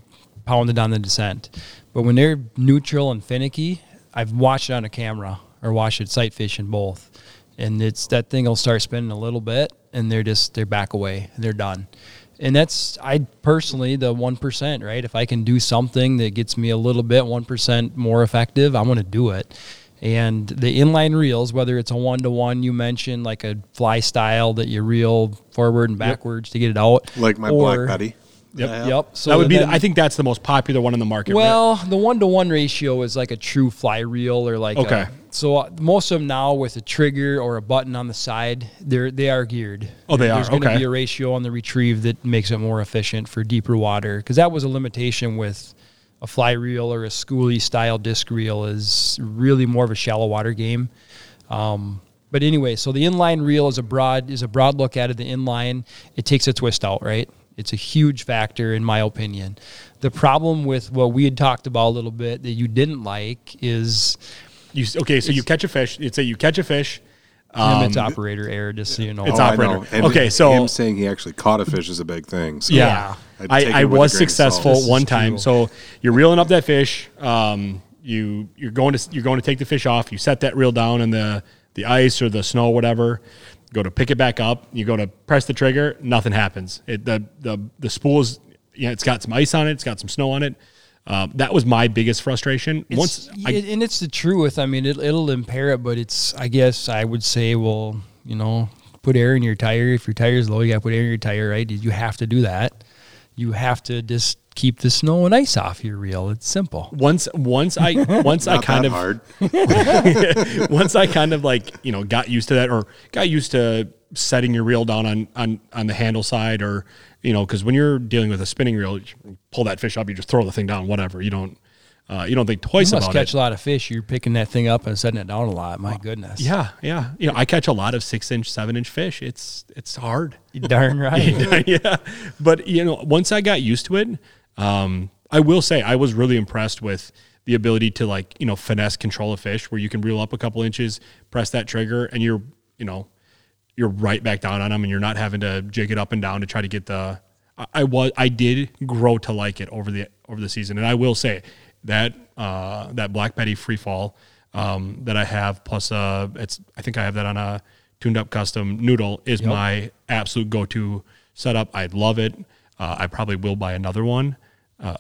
pound it on the descent. But when they're neutral and finicky, I've watched it on a camera or watched it sight fishing both. And it's that thing will start spinning a little bit, and they're just they're back away. They're done. And that's, I personally, the one percent, right? If I can do something that gets me a little bit, one percent more effective, I'm going to do it. And the inline reels, whether it's a one-to-one, you mentioned, like a fly style that you reel forward and backwards yep. to get it out. Like my or, Black Betty. Yep, yeah. yep. So that would be. Then, I think that's the most popular one in the market. Well, right? The one-to-one ratio is like a true fly reel, or like okay. A, so most of them now with a trigger or a button on the side, they're they are geared. Oh, they There's are. There's going to okay. be a ratio on the retrieve that makes it more efficient for deeper water, because that was a limitation with a fly reel or a Schooley style disc reel, is really more of a shallow water game. Um, but anyway, so the inline reel is a broad is a broad look at it. The inline, it takes a twist out, right? It's a huge factor, in my opinion. The problem with what we had talked about a little bit that you didn't like is... you Okay, so you catch a fish. You'd say you catch a fish. Um, it's operator error, just so you know. It's oh, operator. I know. Okay, so... Him saying he actually caught a fish is a big thing. So yeah. I, I was successful one time. Cool. So you're reeling up that fish. Um, you, you're going to you're going to take the fish off. You set that reel down in the, the ice or the snow, whatever. Go to pick it back up. You go to press the trigger. Nothing happens. It, the the the spool is, you know, it's got some ice on it. It's got some snow on it. Um, that was my biggest frustration. It's, Once, I, and it's the truth. I mean, it, it'll impair it, but it's. I guess I would say, well, you know, put air in your tire. If your tire's low, you got to put air in your tire, right? You have to do that. You have to just keep the snow and ice off your reel. It's simple. Once, once I, once I kind of, hard. once I kind of like, you know, got used to that, or got used to setting your reel down on, on, on the handle side, or, you know, cause when you're dealing with a spinning reel, you pull that fish up, you just throw the thing down, whatever. You don't, uh, you don't think twice about it. You must catch a lot of fish. You're picking that thing up and setting it down a lot. My goodness. Yeah. Yeah. You know, I catch a lot of six inch, seven inch fish. It's, it's hard. You're darn right. Yeah. But you know, once I got used to it, um, I will say I was really impressed with the ability to, like, you know, finesse control a fish where you can reel up a couple inches, press that trigger, and you're, you know, you're right back down on them, and you're not having to jig it up and down to try to get the, I, I was, I did grow to like it over the, over the season. And I will say that, uh, that Black Betty free fall, um, that I have, plus, uh, it's, I think I have that on a tuned up custom noodle, is yep. my absolute go-to setup. I love it. Uh, I probably will buy another one. Uh,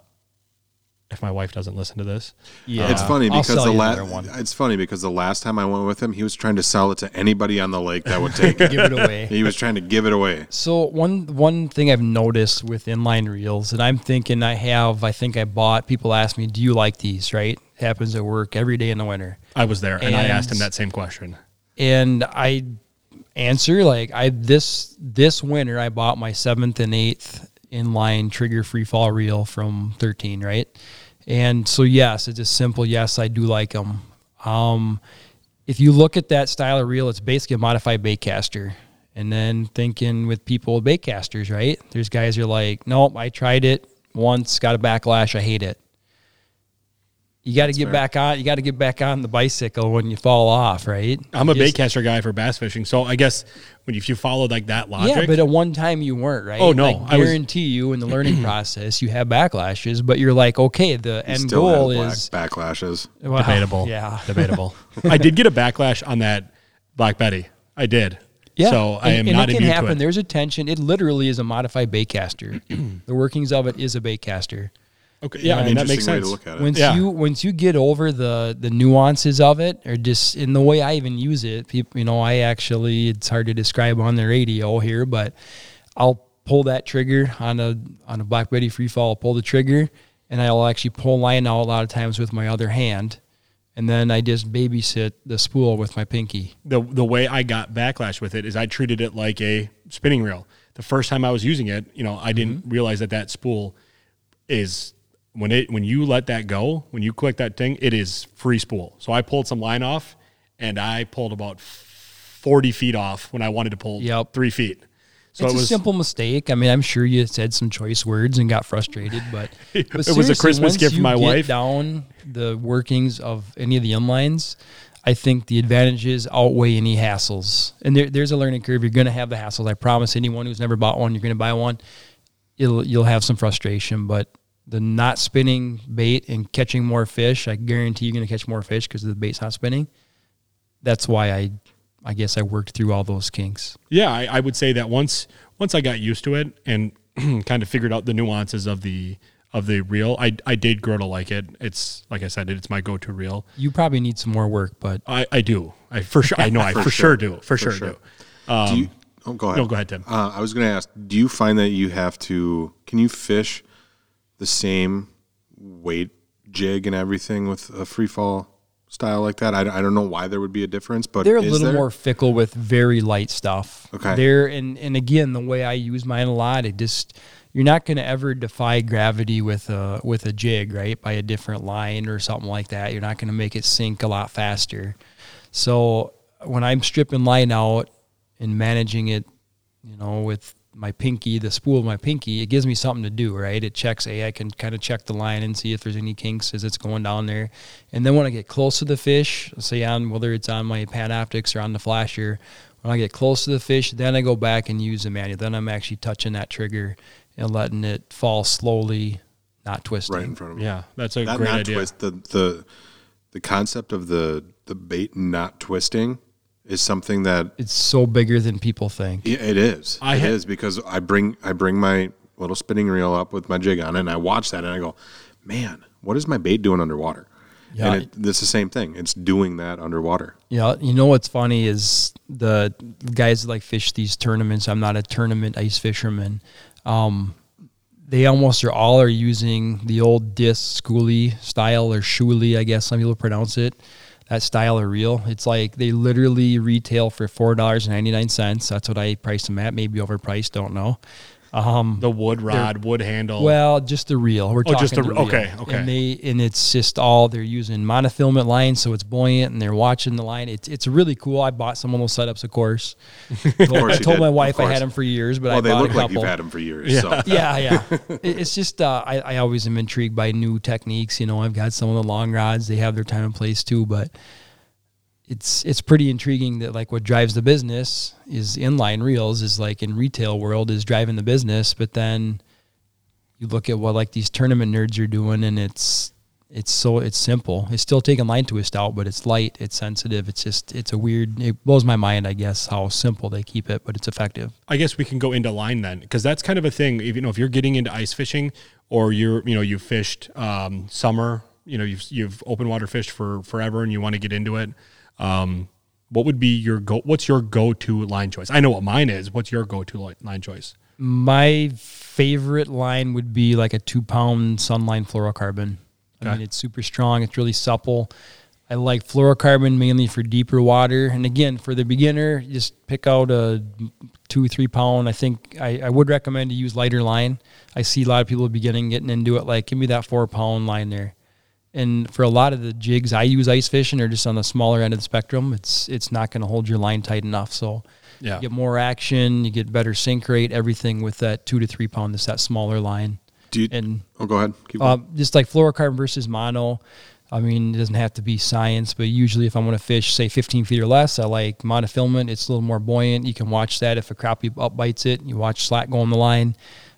if my wife doesn't listen to this, yeah, uh, it's funny because the last it's funny because the last time I went with him, he was trying to sell it to anybody on the lake that would take it. Give it away. He was trying to give it away. So one one thing I've noticed with inline reels, and I'm thinking I have, I think I bought. People ask me, "Do you like these?" Right? It happens at work every day in the winter. I was there, and, and I asked him that same question, and I answer like I this this winter I bought my seventh and eighth inline trigger free fall reel from thirteen, right? And so yes, it's a simple yes, I do like them. Um, if you look at that style of reel, it's basically a modified baitcaster. And then thinking with people with baitcasters, right? There's guys who are like, nope, I tried it once, got a backlash, I hate it. You got to get fair. back on. You got to get back on the bicycle when you fall off, right? I'm you a just, baitcaster guy for bass fishing, so I guess when you, if you follow like that logic, yeah. But at one time you weren't, right? Oh no, like, I guarantee was, you in the learning process you have backlashes, but you're like, okay, the end still goal have is black, backlashes. Well, debatable, yeah, debatable. I did get a backlash on that Black Betty. I did. Yeah. So I and, am and not it can happen. To it. There's a tension. It literally is a modified baitcaster. The workings of it is a baitcaster. Okay. Yeah, and I mean that makes sense. To look at it. Once yeah. you once you get over the the nuances of it, or just in the way I even use it, people, you know, I actually it's hard to describe on the radio here, but I'll pull that trigger on a on a Black Betty free fall. I'll pull the trigger, and I'll actually pull line out a lot of times with my other hand. And then I just babysit the spool with my pinky. The the way I got backlash with it is I treated it like a spinning reel. The first time I was using it, you know, I didn't mm-hmm. realize that that spool is, when it when you let that go, when you click that thing, it is free spool. So I pulled some line off, and I pulled about forty feet off when I wanted to pull yep. three feet. So it's it was, a simple mistake. I mean, I'm sure you said some choice words and got frustrated, but, but it was a Christmas gift for my wife. Once you get down the workings of any of the inlines, I think the advantages outweigh any hassles. And there, there's a learning curve. You're going to have the hassles. I promise anyone who's never bought one, you're going to buy one. It'll, you'll have some frustration, but the not spinning bait and catching more fish, I guarantee you're going to catch more fish because the bait's not spinning. That's why I... I guess I worked through all those kinks. Yeah, I, I would say that once once I got used to it and kind of figured out the nuances of the of the reel, I I did grow to like it. It's like I said, it's my go to reel. You probably need some more work, but I, I do. I for sure. I know. I for, for sure. sure do. For, for sure, sure do. Um, do you, oh, go ahead. No, go ahead, Tim. Uh, I was going to ask. Do you find that you have to? Can you fish the same weight jig and everything with a free fall style like that? I, I don't know why there would be a difference, but they're a little there? more fickle with very light stuff. Okay. They're, and, and again, the way I use mine a lot, it just, you're not going to ever defy gravity with a, with a jig, right? By a different line or something like that. You're not going to make it sink a lot faster. So when I'm stripping line out and managing it, you know, with my pinky, the spool of my pinky, it gives me something to do, right? It checks, hey, I can kind of check the line and see if there's any kinks as it's going down there. And then when I get close to the fish, say on, whether it's on my Panoptix or on the flasher, when I get close to the fish, then I go back and use the manual. Then I'm actually touching that trigger and letting it fall slowly, not twisting. Right in front of me. Yeah, that's a that great not idea. Twist, the, the, the concept of the, the bait not twisting is something that it's so bigger than people think. It is. I it ha- is because I bring I bring my little spinning reel up with my jig on it, and I watch that, and I go, man, what is my bait doing underwater? Yeah, and it's the same thing. It's doing that underwater. Yeah, you know what's funny is the guys that like fish these tournaments. I'm not a tournament ice fisherman. Um, they almost are all are using the old disc Schooley style or Schooley, I guess some people pronounce it. That style of reel, it's like they literally retail for four dollars and ninety-nine cents. That's what I priced them at. Maybe overpriced, don't know. Um, the wood rod, wood handle. Well, just the reel. We're oh, talking just the, the reel. Okay, okay. And they and it's just all they're using monofilament lines, so it's buoyant, and they're watching the line. It's it's really cool. I bought some of those setups, of course. of course I told did. my wife I had them for years, but well, I bought a couple. They look like you've had them for years. Yeah, so. yeah. yeah. It, it's just uh, I I always am intrigued by new techniques. You know, I've got some of the long rods. They have their time and place too, but it's it's pretty intriguing that like what drives the business is inline reels is like in retail world is driving the business, but then you look at what like these tournament nerds are doing, and it's it's so it's simple. It's still taking line twist out, but it's light, it's sensitive, it's just it's a weird. It blows my mind, I guess, how simple they keep it, but it's effective. I guess we can go into line then, because that's kind of a thing. If you know if you're getting into ice fishing, or you're you know you fished um, summer, you know you've you've open water fished for forever, and you want to get into it. Um, what would be your go? What's your go-to line choice? I know what mine is. What's your go-to line choice? My favorite line would be like a two-pound Sunline fluorocarbon. Okay. I mean, it's super strong. It's really supple. I like fluorocarbon mainly for deeper water. And again, for the beginner, just pick out a two, three-pound. I think I, I would recommend to use lighter line. I see a lot of people beginning getting into it. Like, give me that four-pound line there. And for a lot of the jigs I use ice fishing are just on the smaller end of the spectrum. It's it's not going to hold your line tight enough. So yeah. You get more action, you get better sink rate, everything with that two to three pound, that's that smaller line. Do you, and oh, go ahead. Keep uh, going. Just like fluorocarbon versus mono. I mean, it doesn't have to be science, but usually if I'm going to fish, say, fifteen feet or less, I like monofilament. It's a little more buoyant. You can watch that if a crappie up bites it. You watch slack go on the line.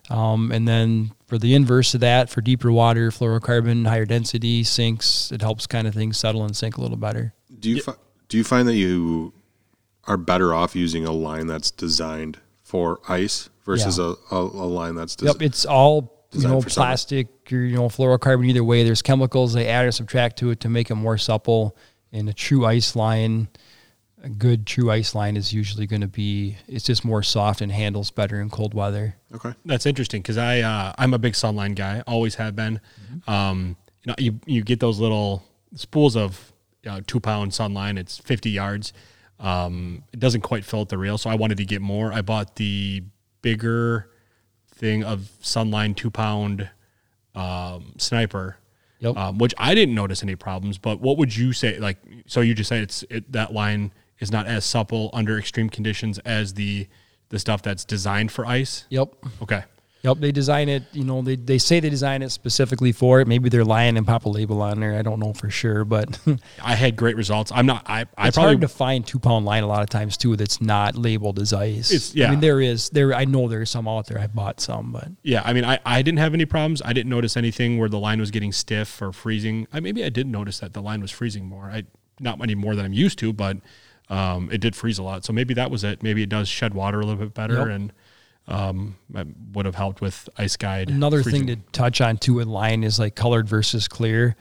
Um, and then for the inverse of that, for deeper water, fluorocarbon, higher density sinks, it helps kind of things settle and sink a little better. Do you, yeah. fi- do you find that you are better off using a line that's designed for ice versus yeah. a, a, a line that's designed. Yep, it's all you know, plastic summer. or you know, fluorocarbon. Either way, there's chemicals they add or subtract to it to make them more supple. And a true ice line, a good true ice line is usually going to be, it's just more soft and handles better in cold weather. Okay. That's interesting because I, uh, I'm a big Sunline guy, always have been. Mm-hmm. Um, you know, you, you get those little spools of uh, two-pound Sunline. It's fifty yards. Um, it doesn't quite fill out the reel, so I wanted to get more. I bought the bigger thing of Sunline two-pound um, sniper, yep. um, which I didn't notice any problems. But what would you say? Like, so you just said it's it, that line is not as supple under extreme conditions as the the stuff that's designed for ice. Yep. Okay. Yep. They design it. You know, they they say they design it specifically for it. Maybe they're lying and pop a label on there. I don't know for sure, but I had great results. I'm not. I. I it's probably hard to find two pound line a lot of times too. That's not labeled as ice. It's, yeah. I mean, there is there. I know there's some out there. I bought some, but yeah. I mean, I, I didn't have any problems. I didn't notice anything where the line was getting stiff or freezing. I maybe I did notice that the line was freezing more. I not any more than I'm used to, but um, it did freeze a lot. So maybe that was it. Maybe it does shed water a little bit better yep. and. Um, I would have helped with ice guide. Another freezing. thing to touch on too in line is like colored versus clear.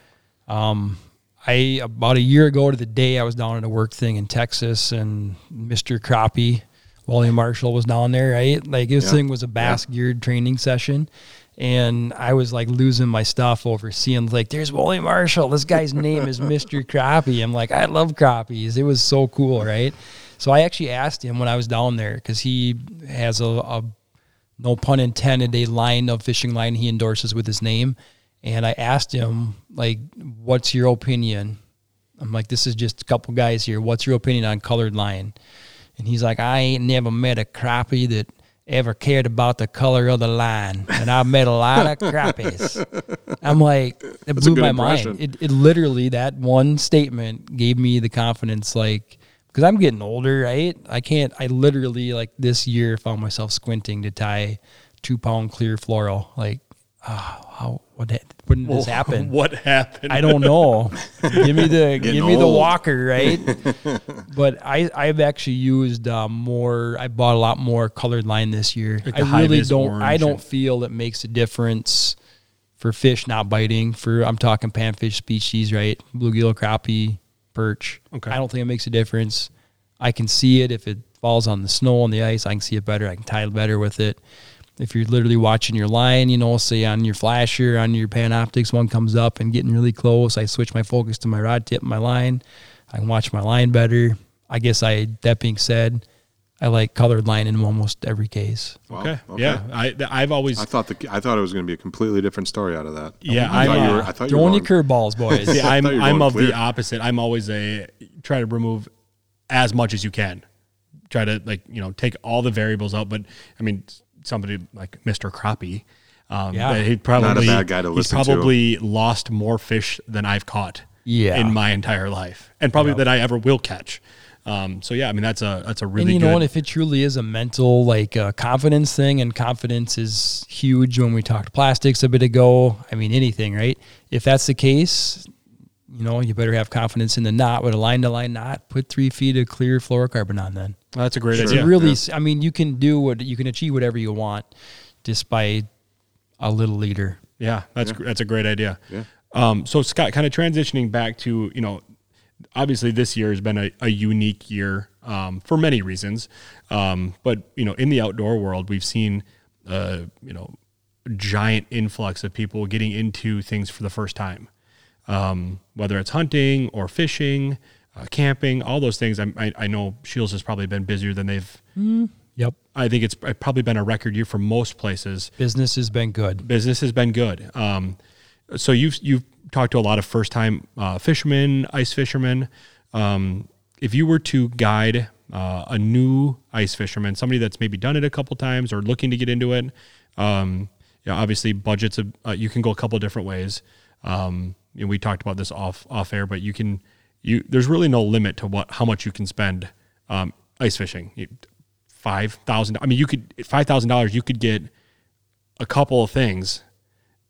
Um, I, about a year ago to the day, I was down at a work thing in Texas and Mister Crappie, Wally Marshall, was down there, right? Like his yeah. thing was a bass yeah. geared training session. And I was like losing my stuff over seeing like, there's Wally Marshall. This guy's name is Mister Crappie. I'm like, I love crappies. It was so cool. Right. So I actually asked him when I was down there because he has a, a, no pun intended, a line of fishing line he endorses with his name. And I asked him, like, what's your opinion? I'm like, this is just a couple guys here. What's your opinion on colored line? And he's like, I ain't never met a crappie that ever cared about the color of the line. And I've met a lot of crappies. I'm like, that blew my impression. mind. It, it literally, that one statement gave me the confidence, like, because I'm getting older, right? I can't, I literally, like, this year found myself squinting to tie two-pound clear floral. Like, oh, how, what, when did well, this happen? What happened? I don't know. give me the, getting give me old. the walker, right? But I, I've actually used uh, more, I bought a lot more colored line this year. Like I really don't, I don't and... feel it makes a difference for fish not biting. For, I'm talking panfish species, right? Bluegill, crappie, perch. Okay. I don't think it makes a difference. I can see it if it falls on the snow, on the ice. I can see it better. I can tie it better with it. If you're literally watching your line, you know, say on your flasher, on your Panoptix, one comes up and getting really close. I switch my focus to my rod tip, my line. I can watch my line better. I guess I, that being said, I like colored line in almost every case. Wow. Okay. okay. Yeah. I, I've always. I thought the I thought it was going to be a completely different story out of that. Yeah. I, I, uh, were, I thought you were throwing your curveballs, boys. See, I'm I'm of clear. the opposite. I'm always a try to remove as much as you can. Try to, like, you know, take all the variables out. But I mean, somebody like Mister Crappie, um, yeah, he probably not a bad guy to listen to. He's probably lost more fish than I've caught. Yeah. In my entire life, and probably yep. that I ever will catch. Um, so yeah, I mean, that's a, that's a really good. And you good know what, if it truly is a mental, like, uh, confidence thing, and confidence is huge when we talked plastics a bit ago, I mean, anything, right? If that's the case, you know, you better have confidence in the knot with a line to line knot, put three feet of clear fluorocarbon on then. Well, that's a great sure. idea. Really, yeah. I mean, you can do what you can achieve whatever you want just by a little leader. Yeah. That's, yeah. that's a great idea. Yeah. Um, so Scott, kind of transitioning back to, you know, obviously this year has been a, a unique year um, for many reasons. Um, but, you know, in the outdoor world, we've seen, uh, you know, giant influx of people getting into things for the first time, um, whether it's hunting or fishing, uh, camping, all those things. I, I, I know Scheels has probably been busier than they've. Mm, yep. I think it's probably been a record year for most places. Business has been good. Business has been good. Um, so you've, you've, talked to a lot of first-time uh, fishermen, ice fishermen. Um, if you were to guide uh, a new ice fisherman, somebody that's maybe done it a couple times or looking to get into it, um, you know, obviously budgets, uh, you can go a couple different ways. Um, you know, we talked about this off off air, but you can you there's really no limit to what how much you can spend um, ice fishing. You, Five thousand. I mean, you could five thousand dollars. You could get a couple of things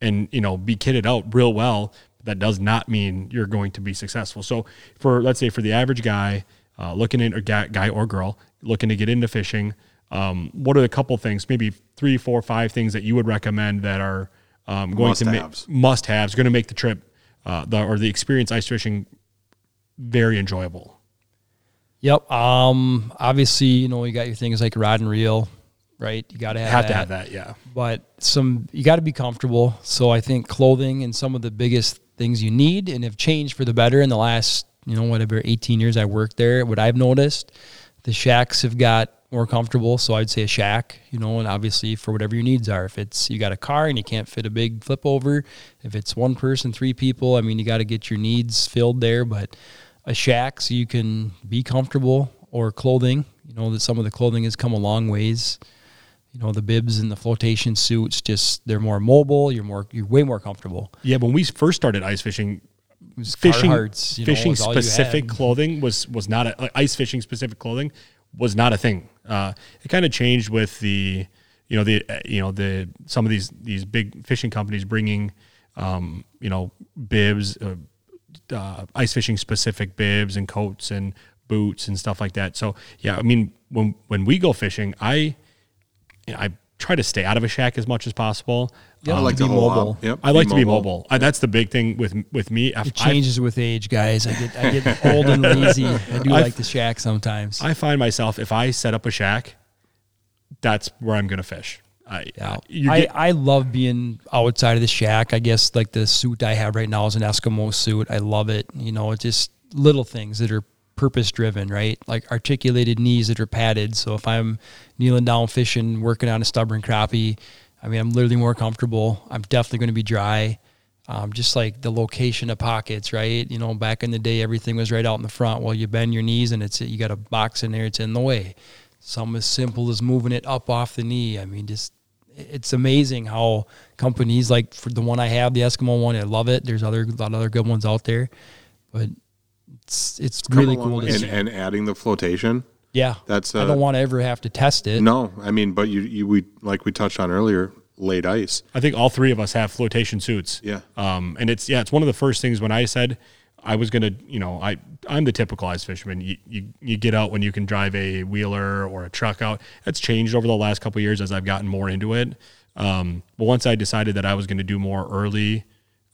and, you know, be kitted out real well. That does not mean you're going to be successful. So for, let's say, for the average guy, uh, looking in, or guy or girl, looking to get into fishing, um, what are the couple things, maybe three, four, five things that you would recommend that are um, going must to make must-haves, going to make the trip uh, the, or the experience ice fishing very enjoyable? Yep. Um, obviously, you know, you got your things like rod and reel, right? You got to have, have that. to have that, yeah. But some, you got to be comfortable. So I think clothing and some of the biggest things you need and have changed for the better in the last, you know, whatever eighteen years I worked there. What I've noticed, the shacks have got more comfortable. So I'd say a shack, you know, and obviously for whatever your needs are. If it's, you got a car and you can't fit a big flip over, if it's one person, three people, I mean, you got to get your needs filled there. But a shack so you can be comfortable, or clothing, you know, that some of the clothing has come a long ways. You know, the bibs and the flotation suits, just, they're more mobile. You're more, you're way more comfortable. Yeah. When we first started ice fishing, fishing, hearts, fishing know, specific clothing was, was not a, like, ice fishing specific clothing was not a thing. Uh, it kind of changed with the, you know, the, uh, you know, the, some of these, these big fishing companies bringing, um, you know, bibs, uh, uh, ice fishing specific bibs and coats and boots and stuff like that. So yeah, I mean, when, when we go fishing, I, I try to stay out of a shack as much as possible. Yep. Um, I like to be mobile. Yep. I like be to be mobile. mobile. I, that's the big thing with with me. It I've, changes I've, with age, guys. I get I get old and lazy. I do I've, like the shack sometimes. I find myself, if I set up a shack, that's where I'm going to fish. I, yeah. I, get, I love being outside of the shack. I guess like the suit I have right now is an Eskimo suit. I love it. You know, it's just little things that are purpose-driven, right? Like articulated knees that are padded. So if I'm kneeling down fishing, working on a stubborn crappie, I mean, I'm literally more comfortable. I'm definitely going to be dry. Um, just like the location of pockets, right? You know, back in the day, everything was right out in the front. Well, you bend your knees and it's, you got a box in there, it's in the way. Something as simple as moving it up off the knee. I mean, just, it's amazing how companies like, for the one I have, the Eskimo one, I love it. There's other, a lot of other good ones out there, but It's it's, it's really cool to and, see. And adding the flotation. Yeah. That's uh, I don't want to ever have to test it. No. I mean, but you, you we like we touched on earlier, laid ice. I think all three of us have flotation suits. Yeah. Um and it's yeah, it's one of the first things when I said I was gonna, you know, I, I'm the typical ice fisherman. You, you you get out when you can drive a wheeler or a truck out. That's changed over the last couple of years as I've gotten more into it. Um but once I decided that I was gonna do more early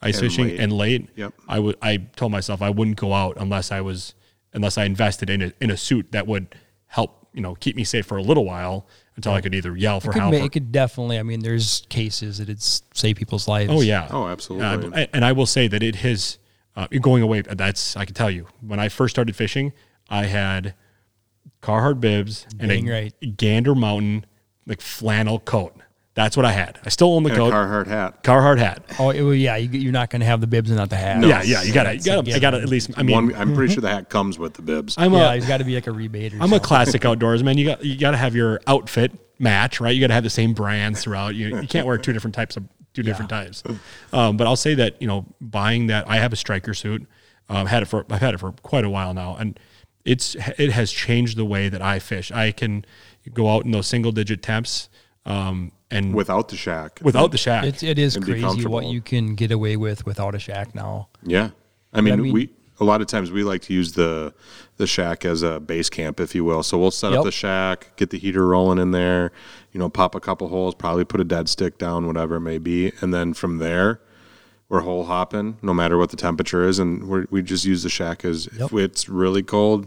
ice and fishing late. and late, yep. I would. I told myself I wouldn't go out unless I was, unless I invested in a, in a suit that would help, you know, keep me safe for a little while until I could either yell for it help. Could, or, it could definitely. I mean, there's cases that it's save people's lives. Oh yeah. Oh absolutely. Uh, and I will say that it has uh, going away. That's I can tell you. When I first started fishing, I had Carhartt bibs Dang and a right. Gander Mountain like flannel coat. That's what I had. I still own the and coat. A Carhartt hat. Carhartt hat. Oh, it, well, yeah. You, you're not going to have the bibs and not the hat. No. Yeah, yeah. You got to. You got to. I got to at least. I mean, One, I'm pretty sure the hat comes with the bibs. I'm yeah, a, it's got to be like a rebate. Or I'm something. a classic outdoorsman. You got. You got to have your outfit match, right? You got to have the same brand throughout. You, you can't wear two different types of two yeah. different types. Um, but I'll say that, you know, buying that, I have a Striker suit. Um, had it for. I've had it for quite a while now, and it's it has changed the way that I fish. I can go out in those single digit temps. Um, And without the shack, without the shack, it's, it is crazy what you can get away with without a shack now. Yeah, I mean, I mean we a lot of times we like to use the the shack as a base camp, if you will. So we'll set yep. up the shack, get the heater rolling in there, you know, pop a couple holes, probably put a dead stick down, whatever it may be, and then from there we're hole hopping, no matter what the temperature is, and we're, we just use the shack as yep. if it's really cold.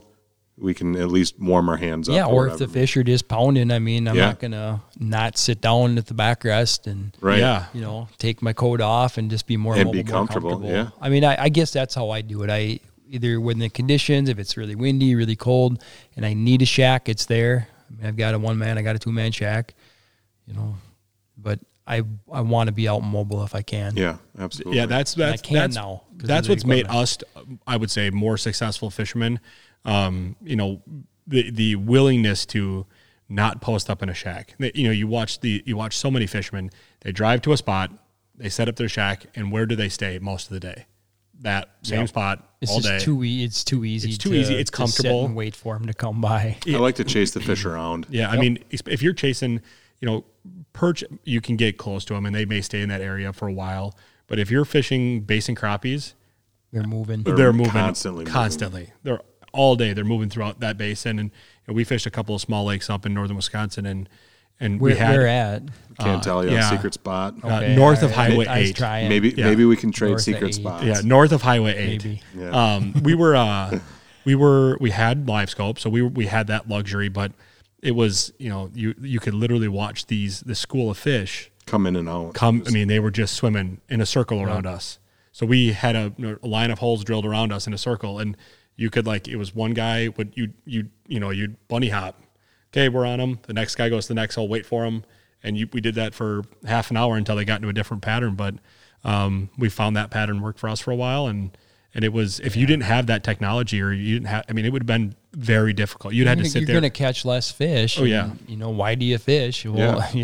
We can at least warm our hands up. Yeah, or, or if the fish are just pounding, I mean, I'm yeah. not going to not sit down at the backrest and, right. yeah. you know, take my coat off and just be more and mobile, be comfortable. More comfortable. Yeah. I mean, I, I guess that's how I do it. I either when the conditions, if it's really windy, really cold, and I need a shack, it's there. I mean, I've got a one-man, I got a two-man shack, you know, but I I want to be out mobile if I can. Yeah, absolutely. Yeah, that's that's and I can that's, now that's what's equipment. made us, I would say, more successful fishermen. Um, you know, the, the willingness to not post up in a shack. You know, you watch the, you watch so many fishermen, they drive to a spot, they set up their shack, and where do they stay most of the day? That same yep. spot it's all day. Too e- it's too easy. It's too to, easy. It's comfortable. Sit and wait for them to come by. I like to chase the fish around. Yeah. I yep. mean, if you're chasing, you know, perch, you can get close to them and they may stay in that area for a while. But if you're fishing basin crappies, they're moving, they're, they're moving constantly, constantly. Moving. They're all day. They're moving throughout that basin, and you know, we fished a couple of small lakes up in northern Wisconsin, and and where, we had we're at. Uh, Can't tell you yeah. secret spot okay, uh, north right. of Highway I, Eight. I maybe yeah. maybe we can trade north secret spots. Yeah, north of Highway Eight. Maybe. Yeah. Um, we were uh, we were we had LiveScope, so we we had that luxury, but it was you know you you could literally watch these the school of fish come in and out. Come, I mean, they were just swimming in a circle around yeah. us. So we had a, a line of holes drilled around us in a circle, and you could like it was one guy would you you you know you'd bunny hop. Okay, we're on them. The next guy goes to the next hole, wait for them. And you, we did that for half an hour until they got into a different pattern. But um, we found that pattern worked for us for a while. And, and it was, if yeah. you didn't have that technology or you didn't have, I mean, it would have been very difficult. You'd had to sit you're there. You're going to catch less fish. Oh, yeah. And, you know, why do you fish? Well, yeah.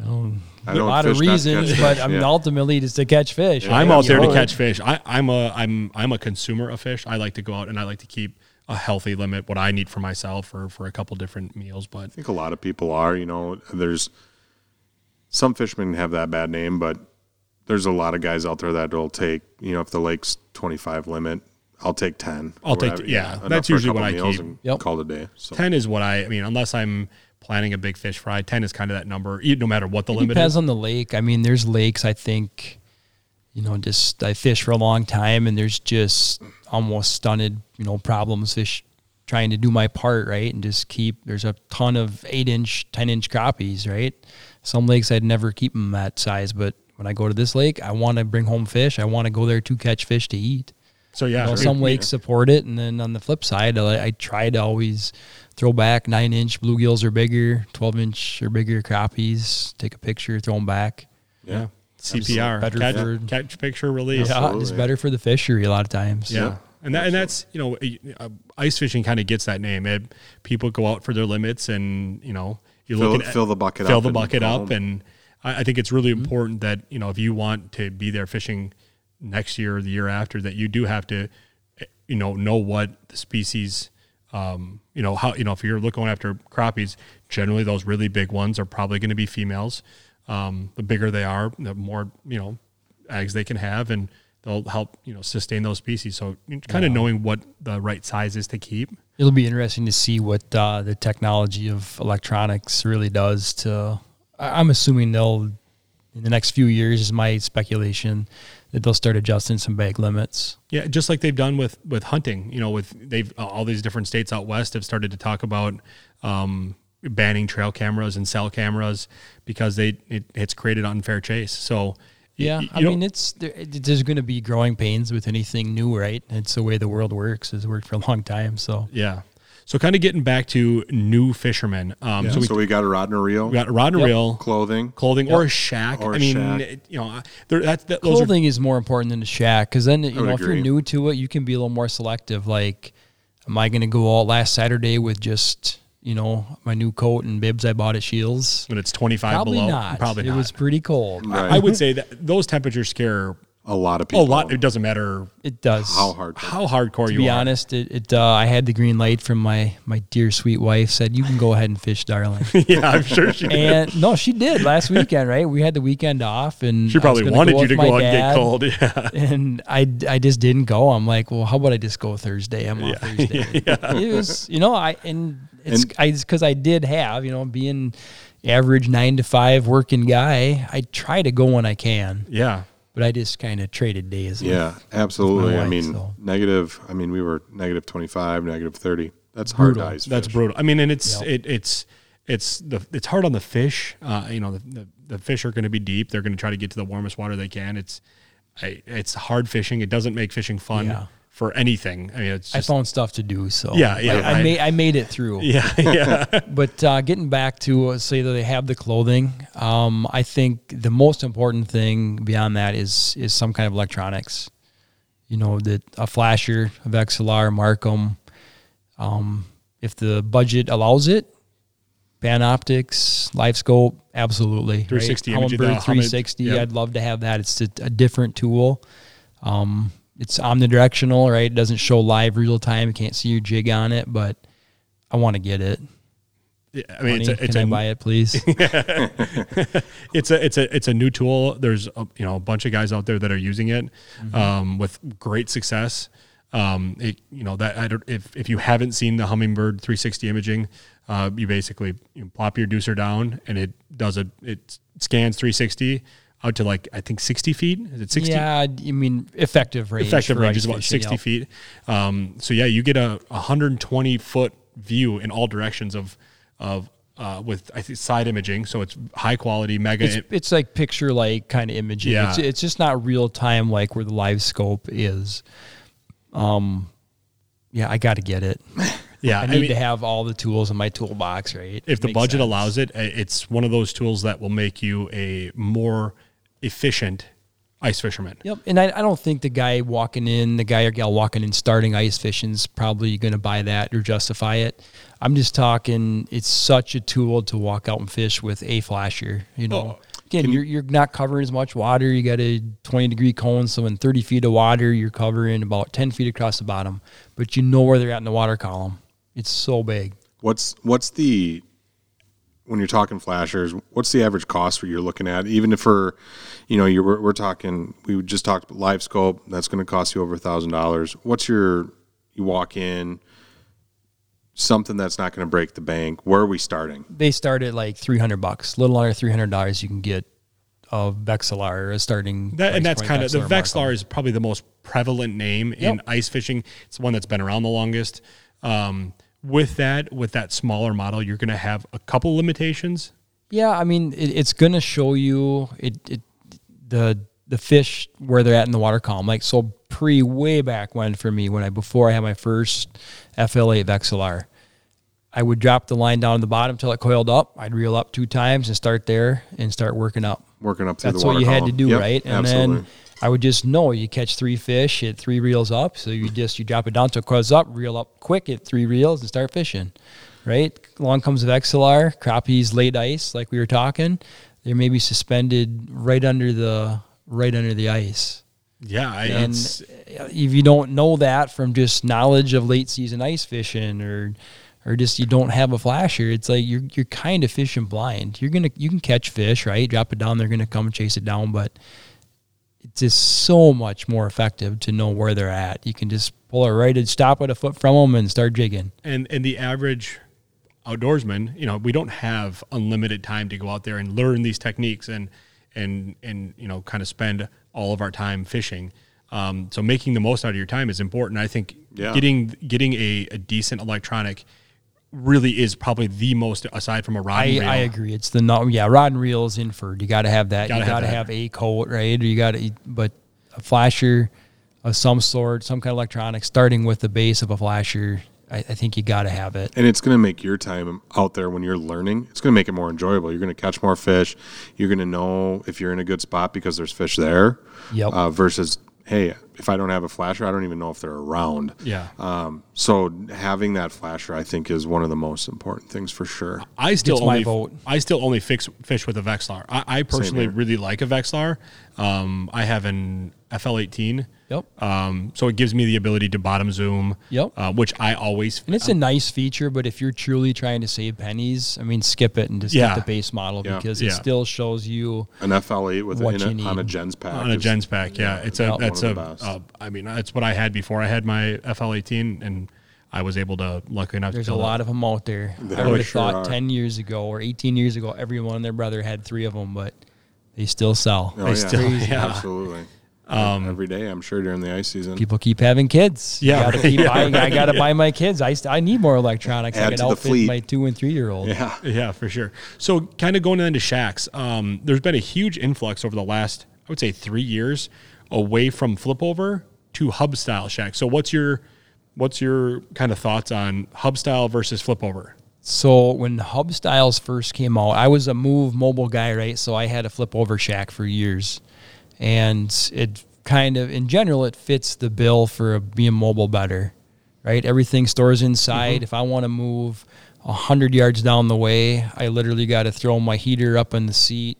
Well, I don't a lot of reasons, but I mean, yeah. ultimately it is to catch fish. Yeah. Right? I'm out there to catch fish. I, I'm a I'm I'm a consumer of fish. I like to go out and I like to keep a healthy limit, what I need for myself or for a couple different meals. But I think a lot of people are, you know, there's some fishermen have that bad name, but there's a lot of guys out there that will take, you know, if the lake's twenty-five limit, I'll take ten. I'll take, whatever, yeah, yeah that's usually what I keep. And yep. Call it a day. So. ten is what I, I mean, unless I'm planning a big fish fry, ten is kind of that number, no matter what the it limit is. It depends on the lake. I mean, there's lakes, I think, you know, just I fish for a long time and there's just almost stunted, you know, problems fish trying to do my part, right? And just keep, there's a ton of eight inch, ten inch crappies, right? Some lakes I'd never keep them that size, but when I go to this lake, I want to bring home fish. I want to go there to catch fish to eat. So yeah, you know, some lakes yeah. support it. And then on the flip side, I, I try to always throw back nine inch bluegills or bigger, twelve inch or bigger crappies, take a picture, throw them back. Yeah. yeah. C P R, catch, for, catch, picture, release. Yeah, it's better for the fishery a lot of times. Yeah. yeah. And that, and that's, you know, ice fishing kind of gets that name. It, people go out for their limits and, you know, you fill, look at, fill the bucket fill up. Fill the bucket and up. And I, I think it's really mm-hmm. important that, you know, if you want to be there fishing next year or the year after, that you do have to, you know, know what the species, um, you know, how, you know, if you're looking after crappies, generally those really big ones are probably going to be females. Um, the bigger they are, the more, you know, eggs they can have, and they'll help, you know, sustain those species. So kind of yeah. knowing what the right size is to keep. It'll be interesting to see what uh, the technology of electronics really does to, I'm assuming they'll, in the next few years is my speculation, that they'll start adjusting some bag limits. Yeah, just like they've done with, with hunting, you know, with they've uh, all these different states out west have started to talk about, um, banning trail cameras and cell cameras because they it, it's created unfair chase. So yeah, you, you I mean it's there, there's going to be growing pains with anything new, right? It's the way the world works. It's worked for a long time. So yeah, so kind of getting back to new fishermen. Um, yeah. so, we, so we got a rod and a reel. We got a rod and yep. reel, clothing, clothing yep. or a shack. Or I mean, shack. It, you know, there, that, that those clothing are, is more important than the shack because then you know agree. If you're new to it, you can be a little more selective. Like, am I going to go all last Saturday with just you know, my new coat and bibs I bought at Scheels. But it's twenty-five probably below. Not. Probably not. It was pretty cold. Right. I would say that those temperatures scare a lot of people. A lot. It doesn't matter. It does. How hard. How hardcore you are. To be honest, it, it uh, I had the green light from my, my dear sweet wife said, you can go ahead and fish, darling. Yeah, I'm sure she did. And no, she did last weekend, right? We had the weekend off. And she probably wanted go you to go out and get cold. Yeah. And I, I just didn't go. I'm like, well, how about I just go Thursday? I'm yeah. off Thursday. Yeah. It was, you know, I, and, It's because I, I did have, you know, being average nine to five working guy, I try to go when I can. Yeah. But I just kind of traded days. Yeah, with, absolutely. With wife, I mean, so. negative, I mean, we were negative twenty-five, negative thirty. That's hard brutal. To ice fish. That's brutal. I mean, and it's, yep. it, it's, it's the, it's hard on the fish. Uh, you know, the, the, the fish are going to be deep. They're going to try to get to the warmest water they can. It's, I, it's hard fishing. It doesn't make fishing fun. Yeah. For anything, I mean, it's just, I found stuff to do, so yeah, yeah. Like, I, I made I made it through. Yeah, yeah. But uh, getting back to uh, say that they have the clothing, um, I think the most important thing beyond that is is some kind of electronics. You know, that a flasher, a Vexilar, Marcum. Um, if the budget allows it, Panoptix, LiveScope, absolutely. three sixty, right? Humminbird three sixty. Yep. I'd love to have that. It's a, a different tool. Um, It's omnidirectional, right? It doesn't show live real time. You can't see your jig on it, but I want to get it. Yeah, I mean, Honey, it's a, it's can a, I buy it, please? Yeah. it's a it's a it's a new tool. There's a, you know a bunch of guys out there that are using it mm-hmm. um, with great success. Um, it, you know, that I don't, if, if you haven't seen the Humminbird three sixty imaging, uh, you basically you know, plop your deucer down and it does a, it scans three sixty out to like, I think sixty feet. Is it sixty? Yeah. You mean effective range. Effective range is about sixty yep. feet. Um, so yeah, you get a one hundred twenty foot view in all directions of, of, Uh, with I think side imaging, so it's high quality, mega. It's, it's like picture like kind of imaging. Yeah. It's, it's just not real time like where the live scope is. Um, yeah, I got to get it. Yeah, I need I mean, to have all the tools in my toolbox, right? If it the budget sense. allows it, it's one of those tools that will make you a more efficient ice fisherman. Yep, and I, I don't think the guy walking in, the guy or gal walking in starting ice fishing is probably going to buy that or justify it. I'm just talking, it's such a tool to walk out and fish with a flasher, you know. Oh, Again, you're, you're not covering as much water. You got a twenty-degree cone, so in thirty feet of water, you're covering about ten feet across the bottom. But you know where they're at in the water column. It's so big. What's what's the... when you're talking flashers, what's the average cost you're looking at? Even if for, you know, you're, we're, we're talking, we just talked live scope, that's going to cost you over a thousand dollars. What's your, you walk in, something that's not going to break the bank. Where are we starting? They start at like three hundred bucks, a little under three hundred dollars. You can get a Vexilar a starting. That, and that's kind of, the Vexilar is probably the most prevalent name yep. in ice fishing. It's the one that's been around the longest. Um, With that, with that smaller model, you're going to have a couple limitations. Yeah, I mean, it, it's going to show you it, it the the fish where they're at in the water column. Like so, pre way back when for me, when I before I had my first F L eight Vexilar, I would drop the line down at the bottom till it coiled up. I'd reel up two times and start there and start working up, working up. Through That's the water what you column. Had to do, yep, right? And absolutely. Then I would just know you catch three fish at three reels up. So you just, you drop it down to it coils up, reel up quick at three reels and start fishing, right? Along comes the Vexilar, crappies, laid ice, like we were talking. They're maybe suspended right under the, right under the ice. Yeah. I, and it's, if you don't know that from just knowledge of late season ice fishing or, or just you don't have a flasher, it's like you're, you're kind of fishing blind. You're going to, you can catch fish, right? Drop it down. They're going to come and chase it down. But it's just so much more effective to know where they're at. You can just pull it right and stop at a foot from them and start jigging. And and the average outdoorsman, you know, we don't have unlimited time to go out there and learn these techniques and and and you know, kind of spend all of our time fishing. Um, so making the most out of your time is important. I think yeah. getting getting a, a decent electronic really is probably the most, aside from a rod and I, reel. I agree. It's the, no, yeah, rod and reel is inferred. You got to have that. Gotta you got to have, have a coat, right? Or you got to, but a flasher of some sort, some kind of electronic, starting with the base of a flasher, I, I think you got to have it. And it's going to make your time out there when you're learning, it's going to make it more enjoyable. You're going to catch more fish. You're going to know if you're in a good spot because there's fish there. Yep. Uh, versus, hey, if I don't have a flasher, I don't even know if they're around. Yeah. Um, so having that flasher, I think, is one of the most important things for sure. I still only, my vote. I still only fix, fish with a Vexilar. I, I personally really like a Vexilar. Um, I have an F L eighteen. Yep. Um, so it gives me the ability to bottom zoom. Yep. Uh, which I always. And it's um, a nice feature, but if you're truly trying to save pennies, I mean, skip it and just yeah. get the base model yeah. because yeah. it still shows you an F L eight with what a, you on a Gens pack. On a Gens pack, yeah. yeah. It's a that's a. Uh, I mean, that's what I had before I had my F L eighteen, and I was able to luckily enough. There's to a lot that. Of them out there. there I would have sure thought are. ten years ago or eighteen years ago, everyone and their brother had three of them, but they still sell. Oh, they yeah. still, yeah, absolutely. Um, Every day, I'm sure, during the ice season. People keep having kids. Yeah. Gotta keep yeah. buying, I got to yeah. buy my kids. I, I need more electronics. Add I can outfit fleet. My two- and three-year-old. Yeah, yeah, for sure. So kind of going into shacks, um, there's been a huge influx over the last, I would say, three years away from flip over to hub style shack. So what's your what's your kind of thoughts on hub style versus flip over? So when hub styles first came out, I was a move mobile guy, right? So I had a flip over shack for years. And it kind of, in general, it fits the bill for being mobile better, right? Everything stores inside. Mm-hmm. If I want to move one hundred yards down the way, I literally got to throw my heater up in the seat,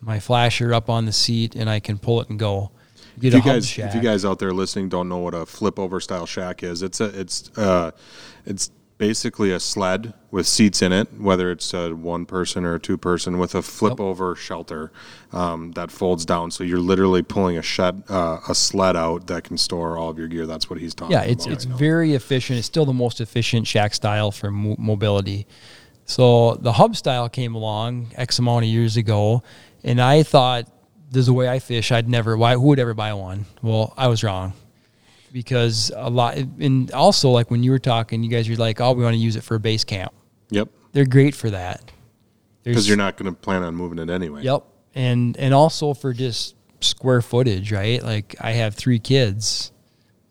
my flasher up on the seat, and I can pull it and go. If you guys, if you guys out there listening don't know what a flip over style shack is, it's a, it's, uh, it's basically a sled with seats in it, whether it's a one person or a two person, with a flip over shelter um, that folds down. So you're literally pulling a shed, uh, a sled out that can store all of your gear. That's what he's talking about. Yeah, it's about it's right very now. Efficient. It's still the most efficient shack style for mo- mobility. So the hub style came along X amount of years ago, and I thought, this is the way I fish. I'd never, why, who would ever buy one? Well, I was wrong. Because a lot, and also like when you were talking, you guys were like, oh, we want to use it for a base camp. Yep. They're great for that. Because you're not going to plan on moving it anyway. Yep. And, and also for just square footage, right? Like I have three kids.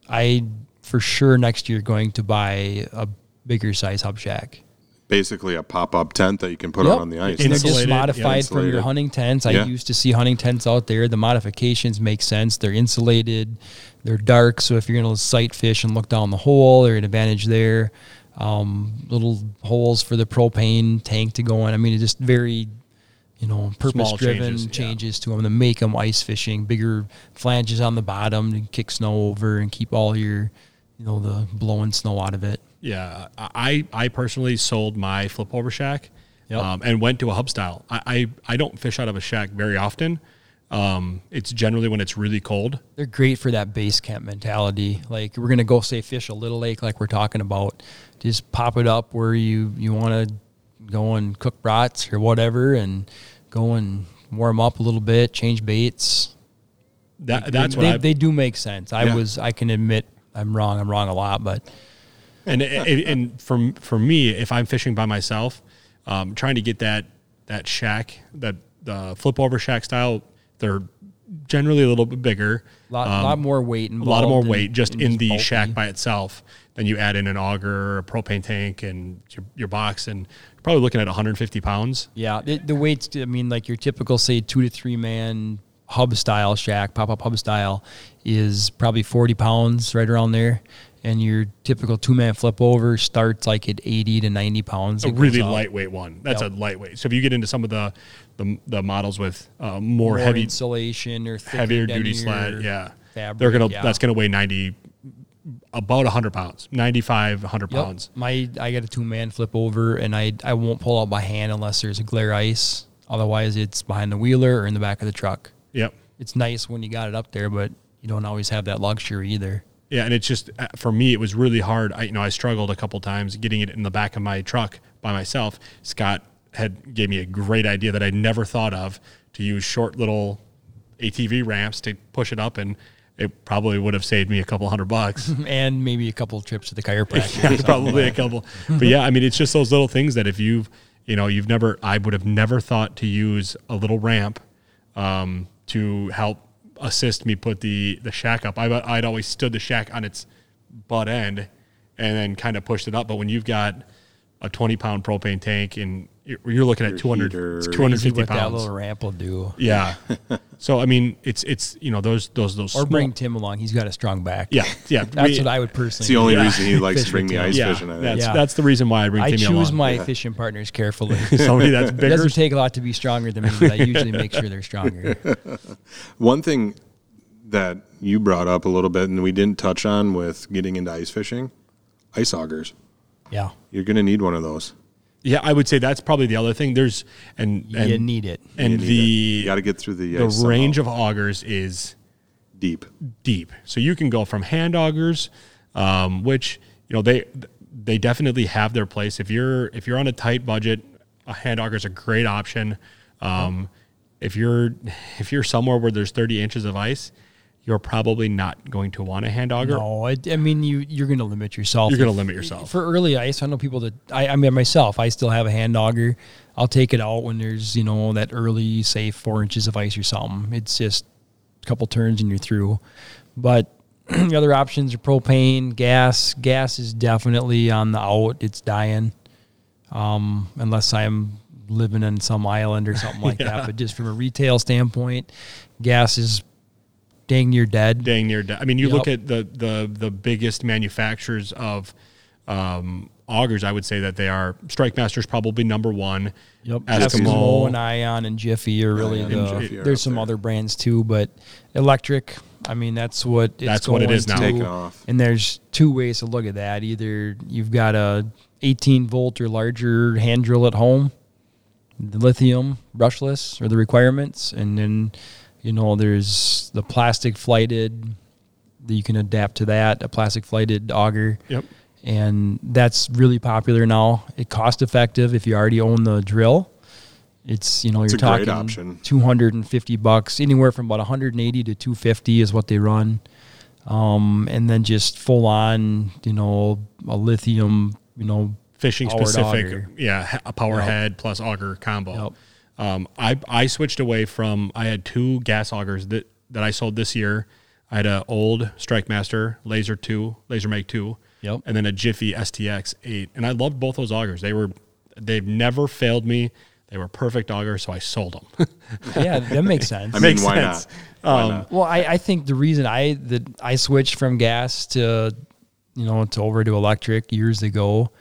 I, for sure next year, going to buy a bigger size hub shack. Basically a pop-up tent that you can put yep. out on the ice. It's just modified yeah, from your hunting tents. I yeah. used to see hunting tents out there. The modifications make sense. They're insulated. They're dark, so if you're going to sight fish and look down the hole, they're an advantage there. Um, little holes for the propane tank to go in. I mean, it's just very, you know, purpose-driven changes, changes yeah. to them to make them ice fishing. Bigger flanges on the bottom to kick snow over and keep all your, you know, the blowing snow out of it. Yeah, I, I personally sold my flip-over shack yep. um, and went to a hub style. I, I, I don't fish out of a shack very often. Um, it's generally when it's really cold. They're great for that base camp mentality. Like we're going to go, say, fish a little lake like we're talking about. Just pop it up where you, you want to go and cook brats or whatever and go and warm up a little bit, change baits. That That's they, what they, they do make sense. I yeah. was I can admit I'm wrong. I'm wrong a lot, but... And and for for me, if I'm fishing by myself, um, trying to get that that shack, that the uh, flip over shack style, they're generally a little bit bigger, a lot, um, lot more weight, involved a lot more weight, and, just and in the bulky. Shack by itself. Then you add in an auger, or a propane tank, and your, your box, and you're probably looking at one hundred fifty pounds. Yeah, the, the weights. I mean, like your typical, say, two to three man hub style shack, pop up hub style, is probably forty pounds, right around there. And your typical two-man flip-over starts like at eighty to ninety pounds. A really lightweight one. That's yep. a lightweight. So if you get into some of the the, the models with uh, more, more heavy insulation or heavier duty sled, yeah, fabric, they're gonna yeah. that's gonna weigh ninety, about one hundred pounds, ninety-five, one hundred yep. pounds. My I got a two-man flip-over, and I I won't pull out by hand unless there's a glare ice. Otherwise, it's behind the wheeler or in the back of the truck. Yep, it's nice when you got it up there, but you don't always have that luxury either. Yeah, and it's just, for me, it was really hard. I, you know, I struggled a couple times getting it in the back of my truck by myself. Scott had gave me a great idea that I never thought of, to use short little A T V ramps to push it up, and it probably would have saved me a couple hundred bucks. And maybe a couple trips to the chiropractor. Yeah, probably like a couple. But yeah, I mean, it's just those little things that if you've, you know, you've never, I would have never thought to use a little ramp um, to help assist me put the the shack up. I, I'd always stood the shack on its butt end and then kind of pushed it up. But when you've got a twenty pound propane tank and you're, you're looking at two hundred, two hundred fifty pounds, that little ramp will do. Yeah. So I mean, it's it's you know those those those. Or small. Bring Tim along. He's got a strong back. Yeah, yeah. That's we, what I would personally. It's the only yeah. reason he likes to bring me ice yeah, fishing. I that's yeah. that's the reason why I bring. I Tim choose along. My yeah. fishing partners carefully. Somebody that's bigger. It doesn't take a lot to be stronger than me, but I usually make sure they're stronger. One thing that you brought up a little bit, and we didn't touch on with getting into ice fishing, ice augers. Yeah, you're going to need one of those. Yeah, I would say that's probably the other thing. There's and, and you need it, and you the it. You got to get through the the range somehow. Of augers is deep, deep. So you can go from hand augers, um, which you know they they definitely have their place. If you're if you're on a tight budget, a hand auger is a great option. Um, if you're if you're somewhere where there's thirty inches of ice, you're probably not going to want a hand auger. No, I, I mean, you, you're going to limit yourself. You're going to limit yourself. For early ice, I know people that, I, I mean, myself, I still have a hand auger. I'll take it out when there's, you know, that early, say, four inches of ice or something. It's just a couple turns and you're through. But the other options are propane, gas. Gas is definitely on the out. It's dying, um, unless I'm living in some island or something like yeah. that. But just from a retail standpoint, gas is dang near dead. Dang near dead. I mean, you yep. look at the, the, the biggest manufacturers of um, augers, I would say that they are StrikeMaster's probably number one. Yep, Eskimo, Eskimo and Ion and Jiffy are really yeah, the. Jiffy are there's some there. Other brands too, but electric. I mean, that's what it's that's going what it is now. Taking off. And there's two ways to look at that. Either you've got a eighteen volt or larger hand drill at home, the lithium brushless are the requirements, and then you know there's the plastic flighted. That you can adapt to that, a plastic flighted auger. Yep. And that's really popular now. It's cost effective if you already own the drill. It's, you know, it's you're talking two hundred fifty bucks, anywhere from about one eighty to two fifty is what they run. Um, and then just full on, you know, a lithium, you know, fishing specific, auger. Yeah, a power yep. head plus auger combo. Yep. Um, I I switched away from, I had two gas augers that, that I sold this year. I had an old StrikeMaster Laser two, Laser Mag two, yep. and then a Jiffy S T X eight. And I loved both those augers. They were, they've never failed me. They were perfect augers, so I sold them. Yeah, that makes sense. I mean, makes why, sense. Not? Um, why not? Well, I, I think the reason I that I switched from gas to, you know, to over to electric years ago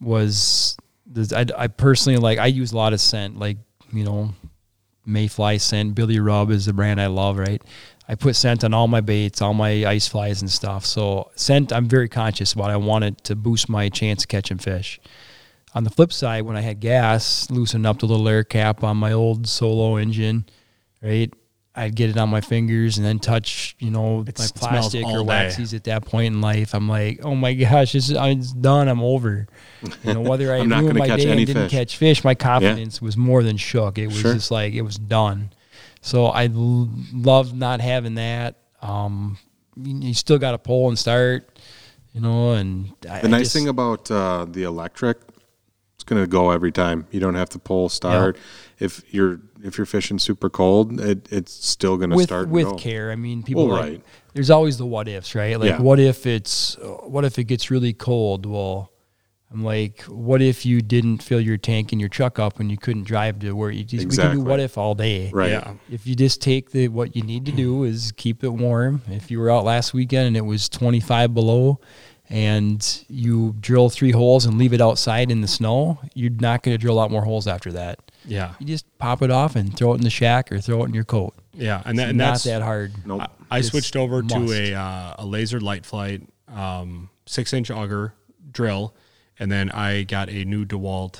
was this, I, I personally like I use a lot of scent, like you know, Mayfly scent. Billy Rub is the brand I love, right? I put scent on all my baits, all my ice flies and stuff. So scent, I'm very conscious about. I want it to boost my chance of catching fish. On the flip side, when I had gas, loosened up the little air cap on my old Solo engine, right? I'd get it on my fingers and then touch, you know, it's, my plastic or waxies at that point in life. I'm like, oh my gosh, this is, it's done. I'm over. You know, whether I ruined my day and didn't catch fish, my confidence yeah. was more than shook. It was sure. just like, it was done. So I l- love not having that. Um, you, you still got to pull and start, you know. And I, the nice I just, thing about uh, the electric, it's going to go every time. You don't have to pull, start. Yeah. If you're if you're fishing super cold, it, it's still going to start with and go. Care. I mean, people. Well, like, right. There's always the what ifs, right? Like, yeah. what if it's what if it gets really cold? Well. I'm like, what if you didn't fill your tank and your truck up and you couldn't drive to where you just, exactly. we can do what if all day. Right. Yeah. If you just take the, what you need to do is keep it warm. If you were out last weekend and it was twenty-five below and you drill three holes and leave it outside in the snow, you're not going to drill out more holes after that. Yeah. You just pop it off and throw it in the shack or throw it in your coat. Yeah. And, that, and not that's not that hard. Nope. I, I switched over must. to a, uh, a laser light flight, um, six inch auger drill. And then I got a new DeWalt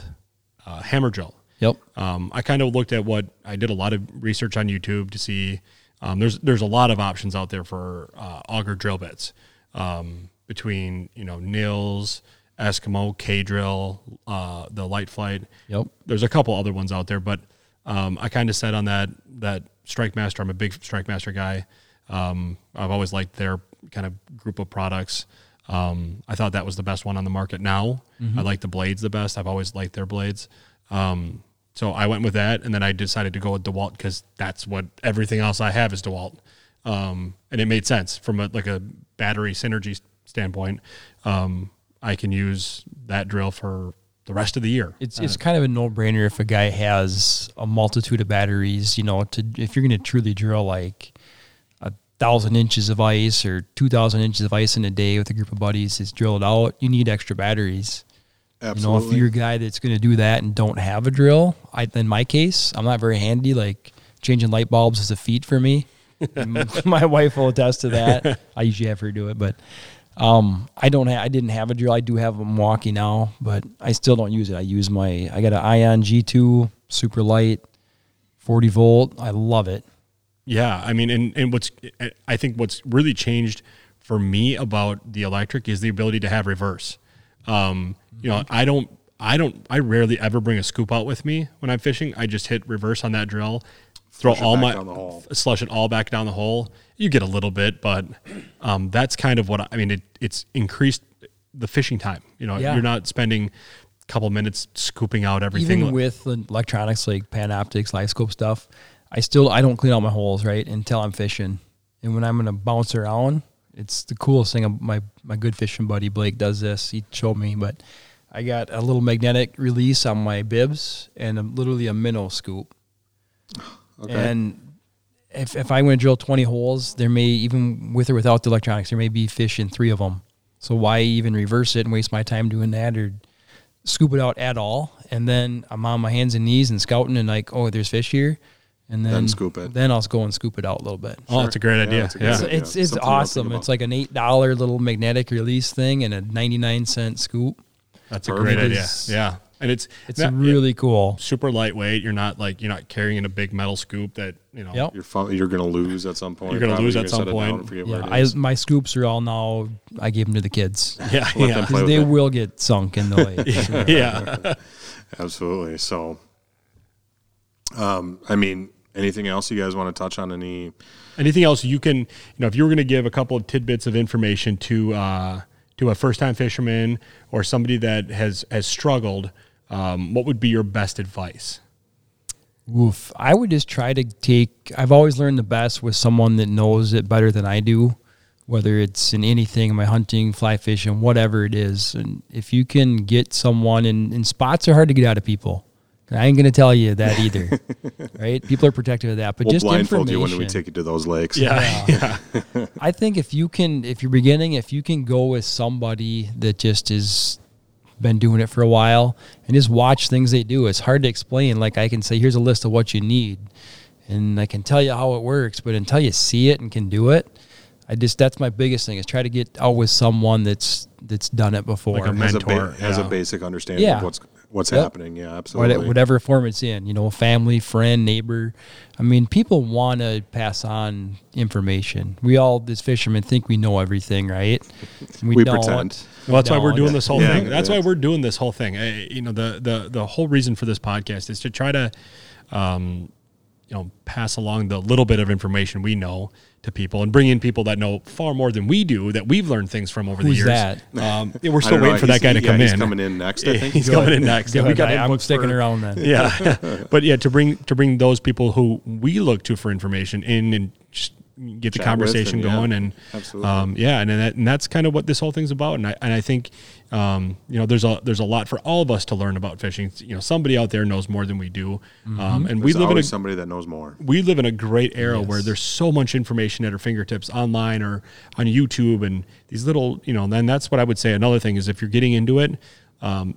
uh, hammer drill. Yep. Um, I kind of looked at what I did a lot of research on YouTube to see. Um, there's there's a lot of options out there for uh, auger drill bits um, between you know Nils, Eskimo, K drill, uh, the Light Flight. Yep. There's a couple other ones out there, but um, I kind of said on that that StrikeMaster. I'm a big StrikeMaster guy. Um, I've always liked their kind of group of products. Um, I thought that was the best one on the market now. Mm-hmm. I like the blades the best. I've always liked their blades. Um, so I went with that, and then I decided to go with DeWalt because that's what everything else I have is DeWalt. Um, and it made sense from a, like a battery synergy standpoint. Um, I can use that drill for the rest of the year. It's uh, it's kind of a no-brainer if a guy has a multitude of batteries, you know, to if you're going to truly drill like thousand inches of ice or two thousand inches of ice in a day with a group of buddies is drilled out. You need extra batteries. Absolutely. You know, if you're a guy that's going to do that and don't have a drill, I in my case, I'm not very handy. Like changing light bulbs is a feat for me. My wife will attest to that. I usually have her do it, but um, I don't. Ha- I didn't have a drill. I do have a Milwaukee now, but I still don't use it. I use my. I got an Ion G two, super light, forty volt. I love it. Yeah, I mean, and, and what's I think what's really changed for me about the electric is the ability to have reverse. Um, you know, I don't, I don't, I rarely ever bring a scoop out with me when I'm fishing. I just hit reverse on that drill, throw all my, slush it all back down the hole. You get a little bit, but um, that's kind of what I, I mean. It, it's increased the fishing time. You know, yeah. You're not spending a couple minutes scooping out everything. Even with electronics like Panoptix, LiveScope stuff. I still, I don't clean out my holes, right, until I'm fishing. And when I'm going to bounce around, it's the coolest thing. My, my good fishing buddy, Blake, does this. He showed me, but I got a little magnetic release on my bibs and a, literally a minnow scoop. Okay. And if if I want to drill twenty holes, there may, even with or without the electronics, there may be fish in three of them. So why even reverse it and waste my time doing that or scoop it out at all. And then I'm on my hands and knees and scouting and like, oh, there's fish here. And then, then scoop it. Then I'll go and scoop it out a little bit. Oh, sure. That's a great yeah, idea. It's, yeah. it's, it's, it's awesome. It's like an eight dollar little magnetic release thing and a ninety-nine cent scoop. That's a great idea. Yeah. And it's it's not, really it, cool. Super lightweight. You're not like you're not carrying a big metal scoop that you know yep. you're fun, you're gonna lose at some point. You're gonna Probably lose you're at some point. Yeah. I, my scoops are all now. I gave them to the kids. Yeah, yeah. They them. will get sunk in the lake. yeah, sure. yeah. Absolutely. So, um, I mean, anything else you guys want to touch on? Any anything else you can you know if you were gonna give a couple of tidbits of information to uh, to a first time fisherman or somebody that has has struggled. Um, what would be your best advice? Oof. I would just try to take, I've always learned the best with someone that knows it better than I do, whether it's in anything, my hunting, fly fishing, whatever it is. And if you can get someone, and, and spots are hard to get out of people. And I ain't going to tell you that either, right? People are protective of that, but we'll just blindfold you when we take you to those lakes. Yeah. yeah. yeah. I think if you can, if you're beginning, if you can go with somebody that just is, been doing it for a while and just watch things they do. It's hard to explain. Like I can say, here's a list of what you need and I can tell you how it works, but until you see it and can do it, I just, that's my biggest thing is try to get out with someone that's, that's done it before. Like a mentor. Has a, ba- has a basic understanding yeah. of what's, what's yep. happening. Yeah, absolutely. Whatever form it's in, you know, family, friend, neighbor. I mean, people want to pass on information. We all, as fishermen, think we know everything, right? We, we don't. Pretend. Well, that's why we're doing this whole yeah, thing. That's why we're doing this whole thing. I, you know, the, the, the whole reason for this podcast is to try to, um, you know, pass along the little bit of information we know to people and bring in people that know far more than we do that we've learned things from over Who's the years. That? Um, we're still waiting know, for that guy to yeah, come he's in. He's coming in next, I think. He's Go coming ahead. in next. Go yeah, we got I'm sticking for, around then. Yeah. But yeah, to bring to bring those people who we look to for information in and just get the Chat conversation them, going. Yeah. And Absolutely. Um, yeah, and, that, and that's kind of what this whole thing's about. And I, and I think, um, you know, there's a there's a lot for all of us to learn about fishing. You know, somebody out there knows more than we do. Mm-hmm. Um, and there's we live in a, somebody that knows more. We live in a great era yes. where there's so much information at our fingertips online or on YouTube and these little, you know, and that's what I would say. Another thing is if you're getting into it, um,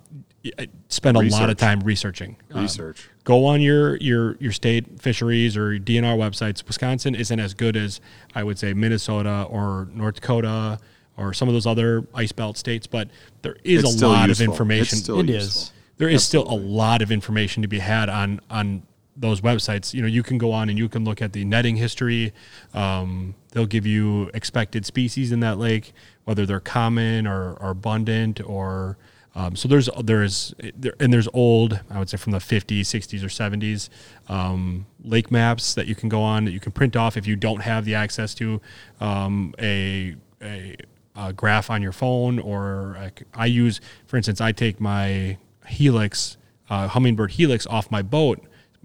spend a Research. lot of time researching. Research. Um, Go on your, your your state fisheries or D N R websites. Wisconsin isn't as good as, I would say, Minnesota or North Dakota or some of those other ice belt states, but there is it's a lot useful. of information. It's still it useful. is. There is Absolutely. still a lot of information to be had on, on those websites. You know, you can go on and you can look at the netting history. Um, they'll give you expected species in that lake, whether they're common or, or abundant or... Um, so there's, there is, there, and there's old, I would say from the fifties, sixties or seventies, um, lake maps that you can go on that you can print off if you don't have the access to, um, a, a, a graph on your phone or a, I use, for instance, I take my Helix, uh, Humminbird Helix off my boat,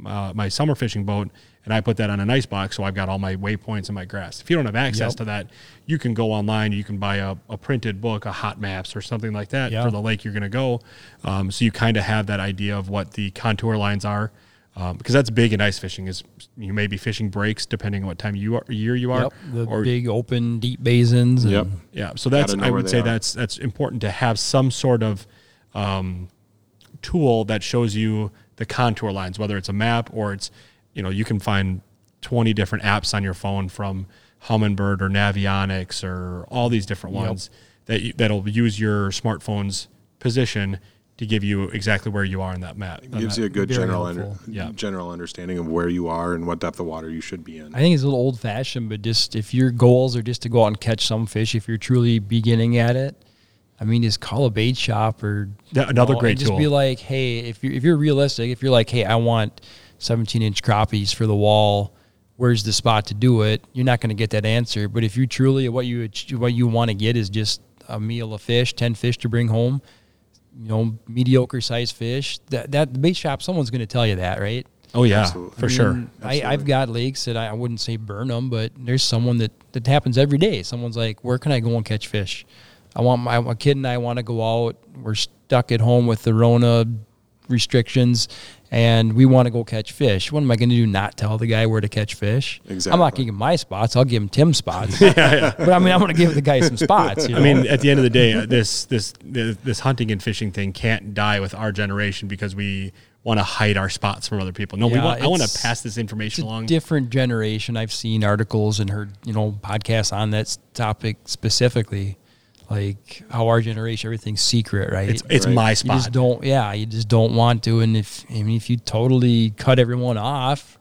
uh, my summer fishing boat. And I put that on an ice box, so I've got all my waypoints and my graphs. If you don't have access yep. to that, you can go online. You can buy a, a printed book, a Hot Maps or something like that yep. for the lake you're going to go. Um, so you kind of have that idea of what the contour lines are, um, because that's big in ice fishing. Is you may be fishing breaks depending on what time you are, year you are, yep, the or, big open deep basins. Yep, and yeah. So that's I would say are. that's that's important to have some sort of um, tool that shows you the contour lines, whether it's a map or it's you know, you can find twenty different apps on your phone from Humminbird or Navionics or all these different ones yep. that you, that'll use your smartphone's position to give you exactly where you are in that map. It gives that you a good general under, yeah. general understanding of where you are and what depth of water you should be in. I think it's a little old-fashioned, but just if your goals are just to go out and catch some fish, if you're truly beginning at it, I mean, just call a bait shop or that, another know, great just tool. Just be like, hey, if you're, if you're realistic, if you're like, hey, I want – seventeen inch crappies for the wall, where's the spot to do it? You're not going to get that answer. But if you truly, what you what you want to get is just a meal of fish, ten fish to bring home, you know, mediocre sized fish, that, that the bait shop, someone's going to tell you that, right? Oh yeah, Absolutely. for I mean, sure. I, I've got lakes that I, I wouldn't say burn them, but there's someone that, that happens every day. Someone's like, where can I go and catch fish? I want my, my kid and I want to go out. We're stuck at home with the Rona restrictions and we want to go catch fish. What am I going to do? Not tell the guy where to catch fish? Exactly. I'm not giving him my spots. I'll give him Tim's spots. yeah, yeah. But I mean, I'm going to give the guy some spots. You know? I mean, at the end of the day, this, this, this, this hunting and fishing thing can't die with our generation because we want to hide our spots from other people. No, yeah, we want, I want to pass this information along. Different generation. I've seen articles and heard, you know, podcasts on that topic specifically. Like how our generation, everything's secret, right? It's, it's right. my spot. You just don't, yeah, you just don't want to. And if I mean, if you totally cut everyone off,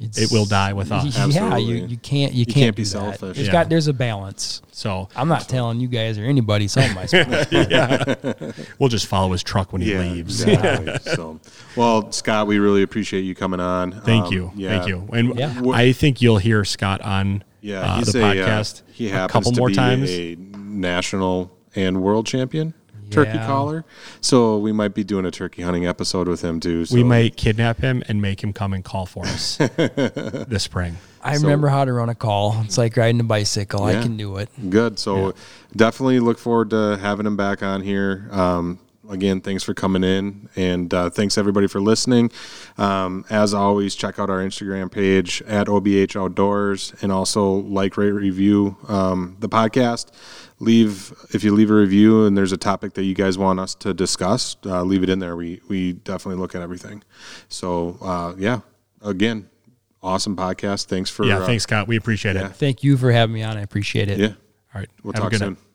it's, it will die with us. Yeah, absolutely. you you can't you, you can't, can't be selfish. It's yeah. got there's a balance. So I'm not so. telling you guys or anybody something. My spot. yeah, we'll just follow his truck when he yeah, leaves. Exactly. so, well, Scott, we really appreciate you coming on. Thank um, you, yeah. thank you. And yeah. I think you'll hear Scott on yeah uh, he's the a, podcast. Uh, he happens a couple to more be times. A, national and world champion yeah. turkey caller, so we might be doing a turkey hunting episode with him too. So. We might kidnap him and make him come and call for us this spring. I so, remember how to run a call. It's like riding a bicycle. Yeah, I can do it. Good. So yeah. definitely look forward to having him back on here. Um, again, thanks for coming in, and uh, thanks everybody for listening. Um, as always, check out our Instagram page at O B H Outdoors, and also like, rate, review um, the podcast. Leave if you leave a review and there's a topic that you guys want us to discuss, uh, leave it in there. We we definitely look at everything. So uh, yeah, again, awesome podcast. Thanks for yeah. Uh, thanks, Scott. We appreciate yeah. it. Thank you for having me on. I appreciate it. Yeah. All right. We'll Have talk soon. Night.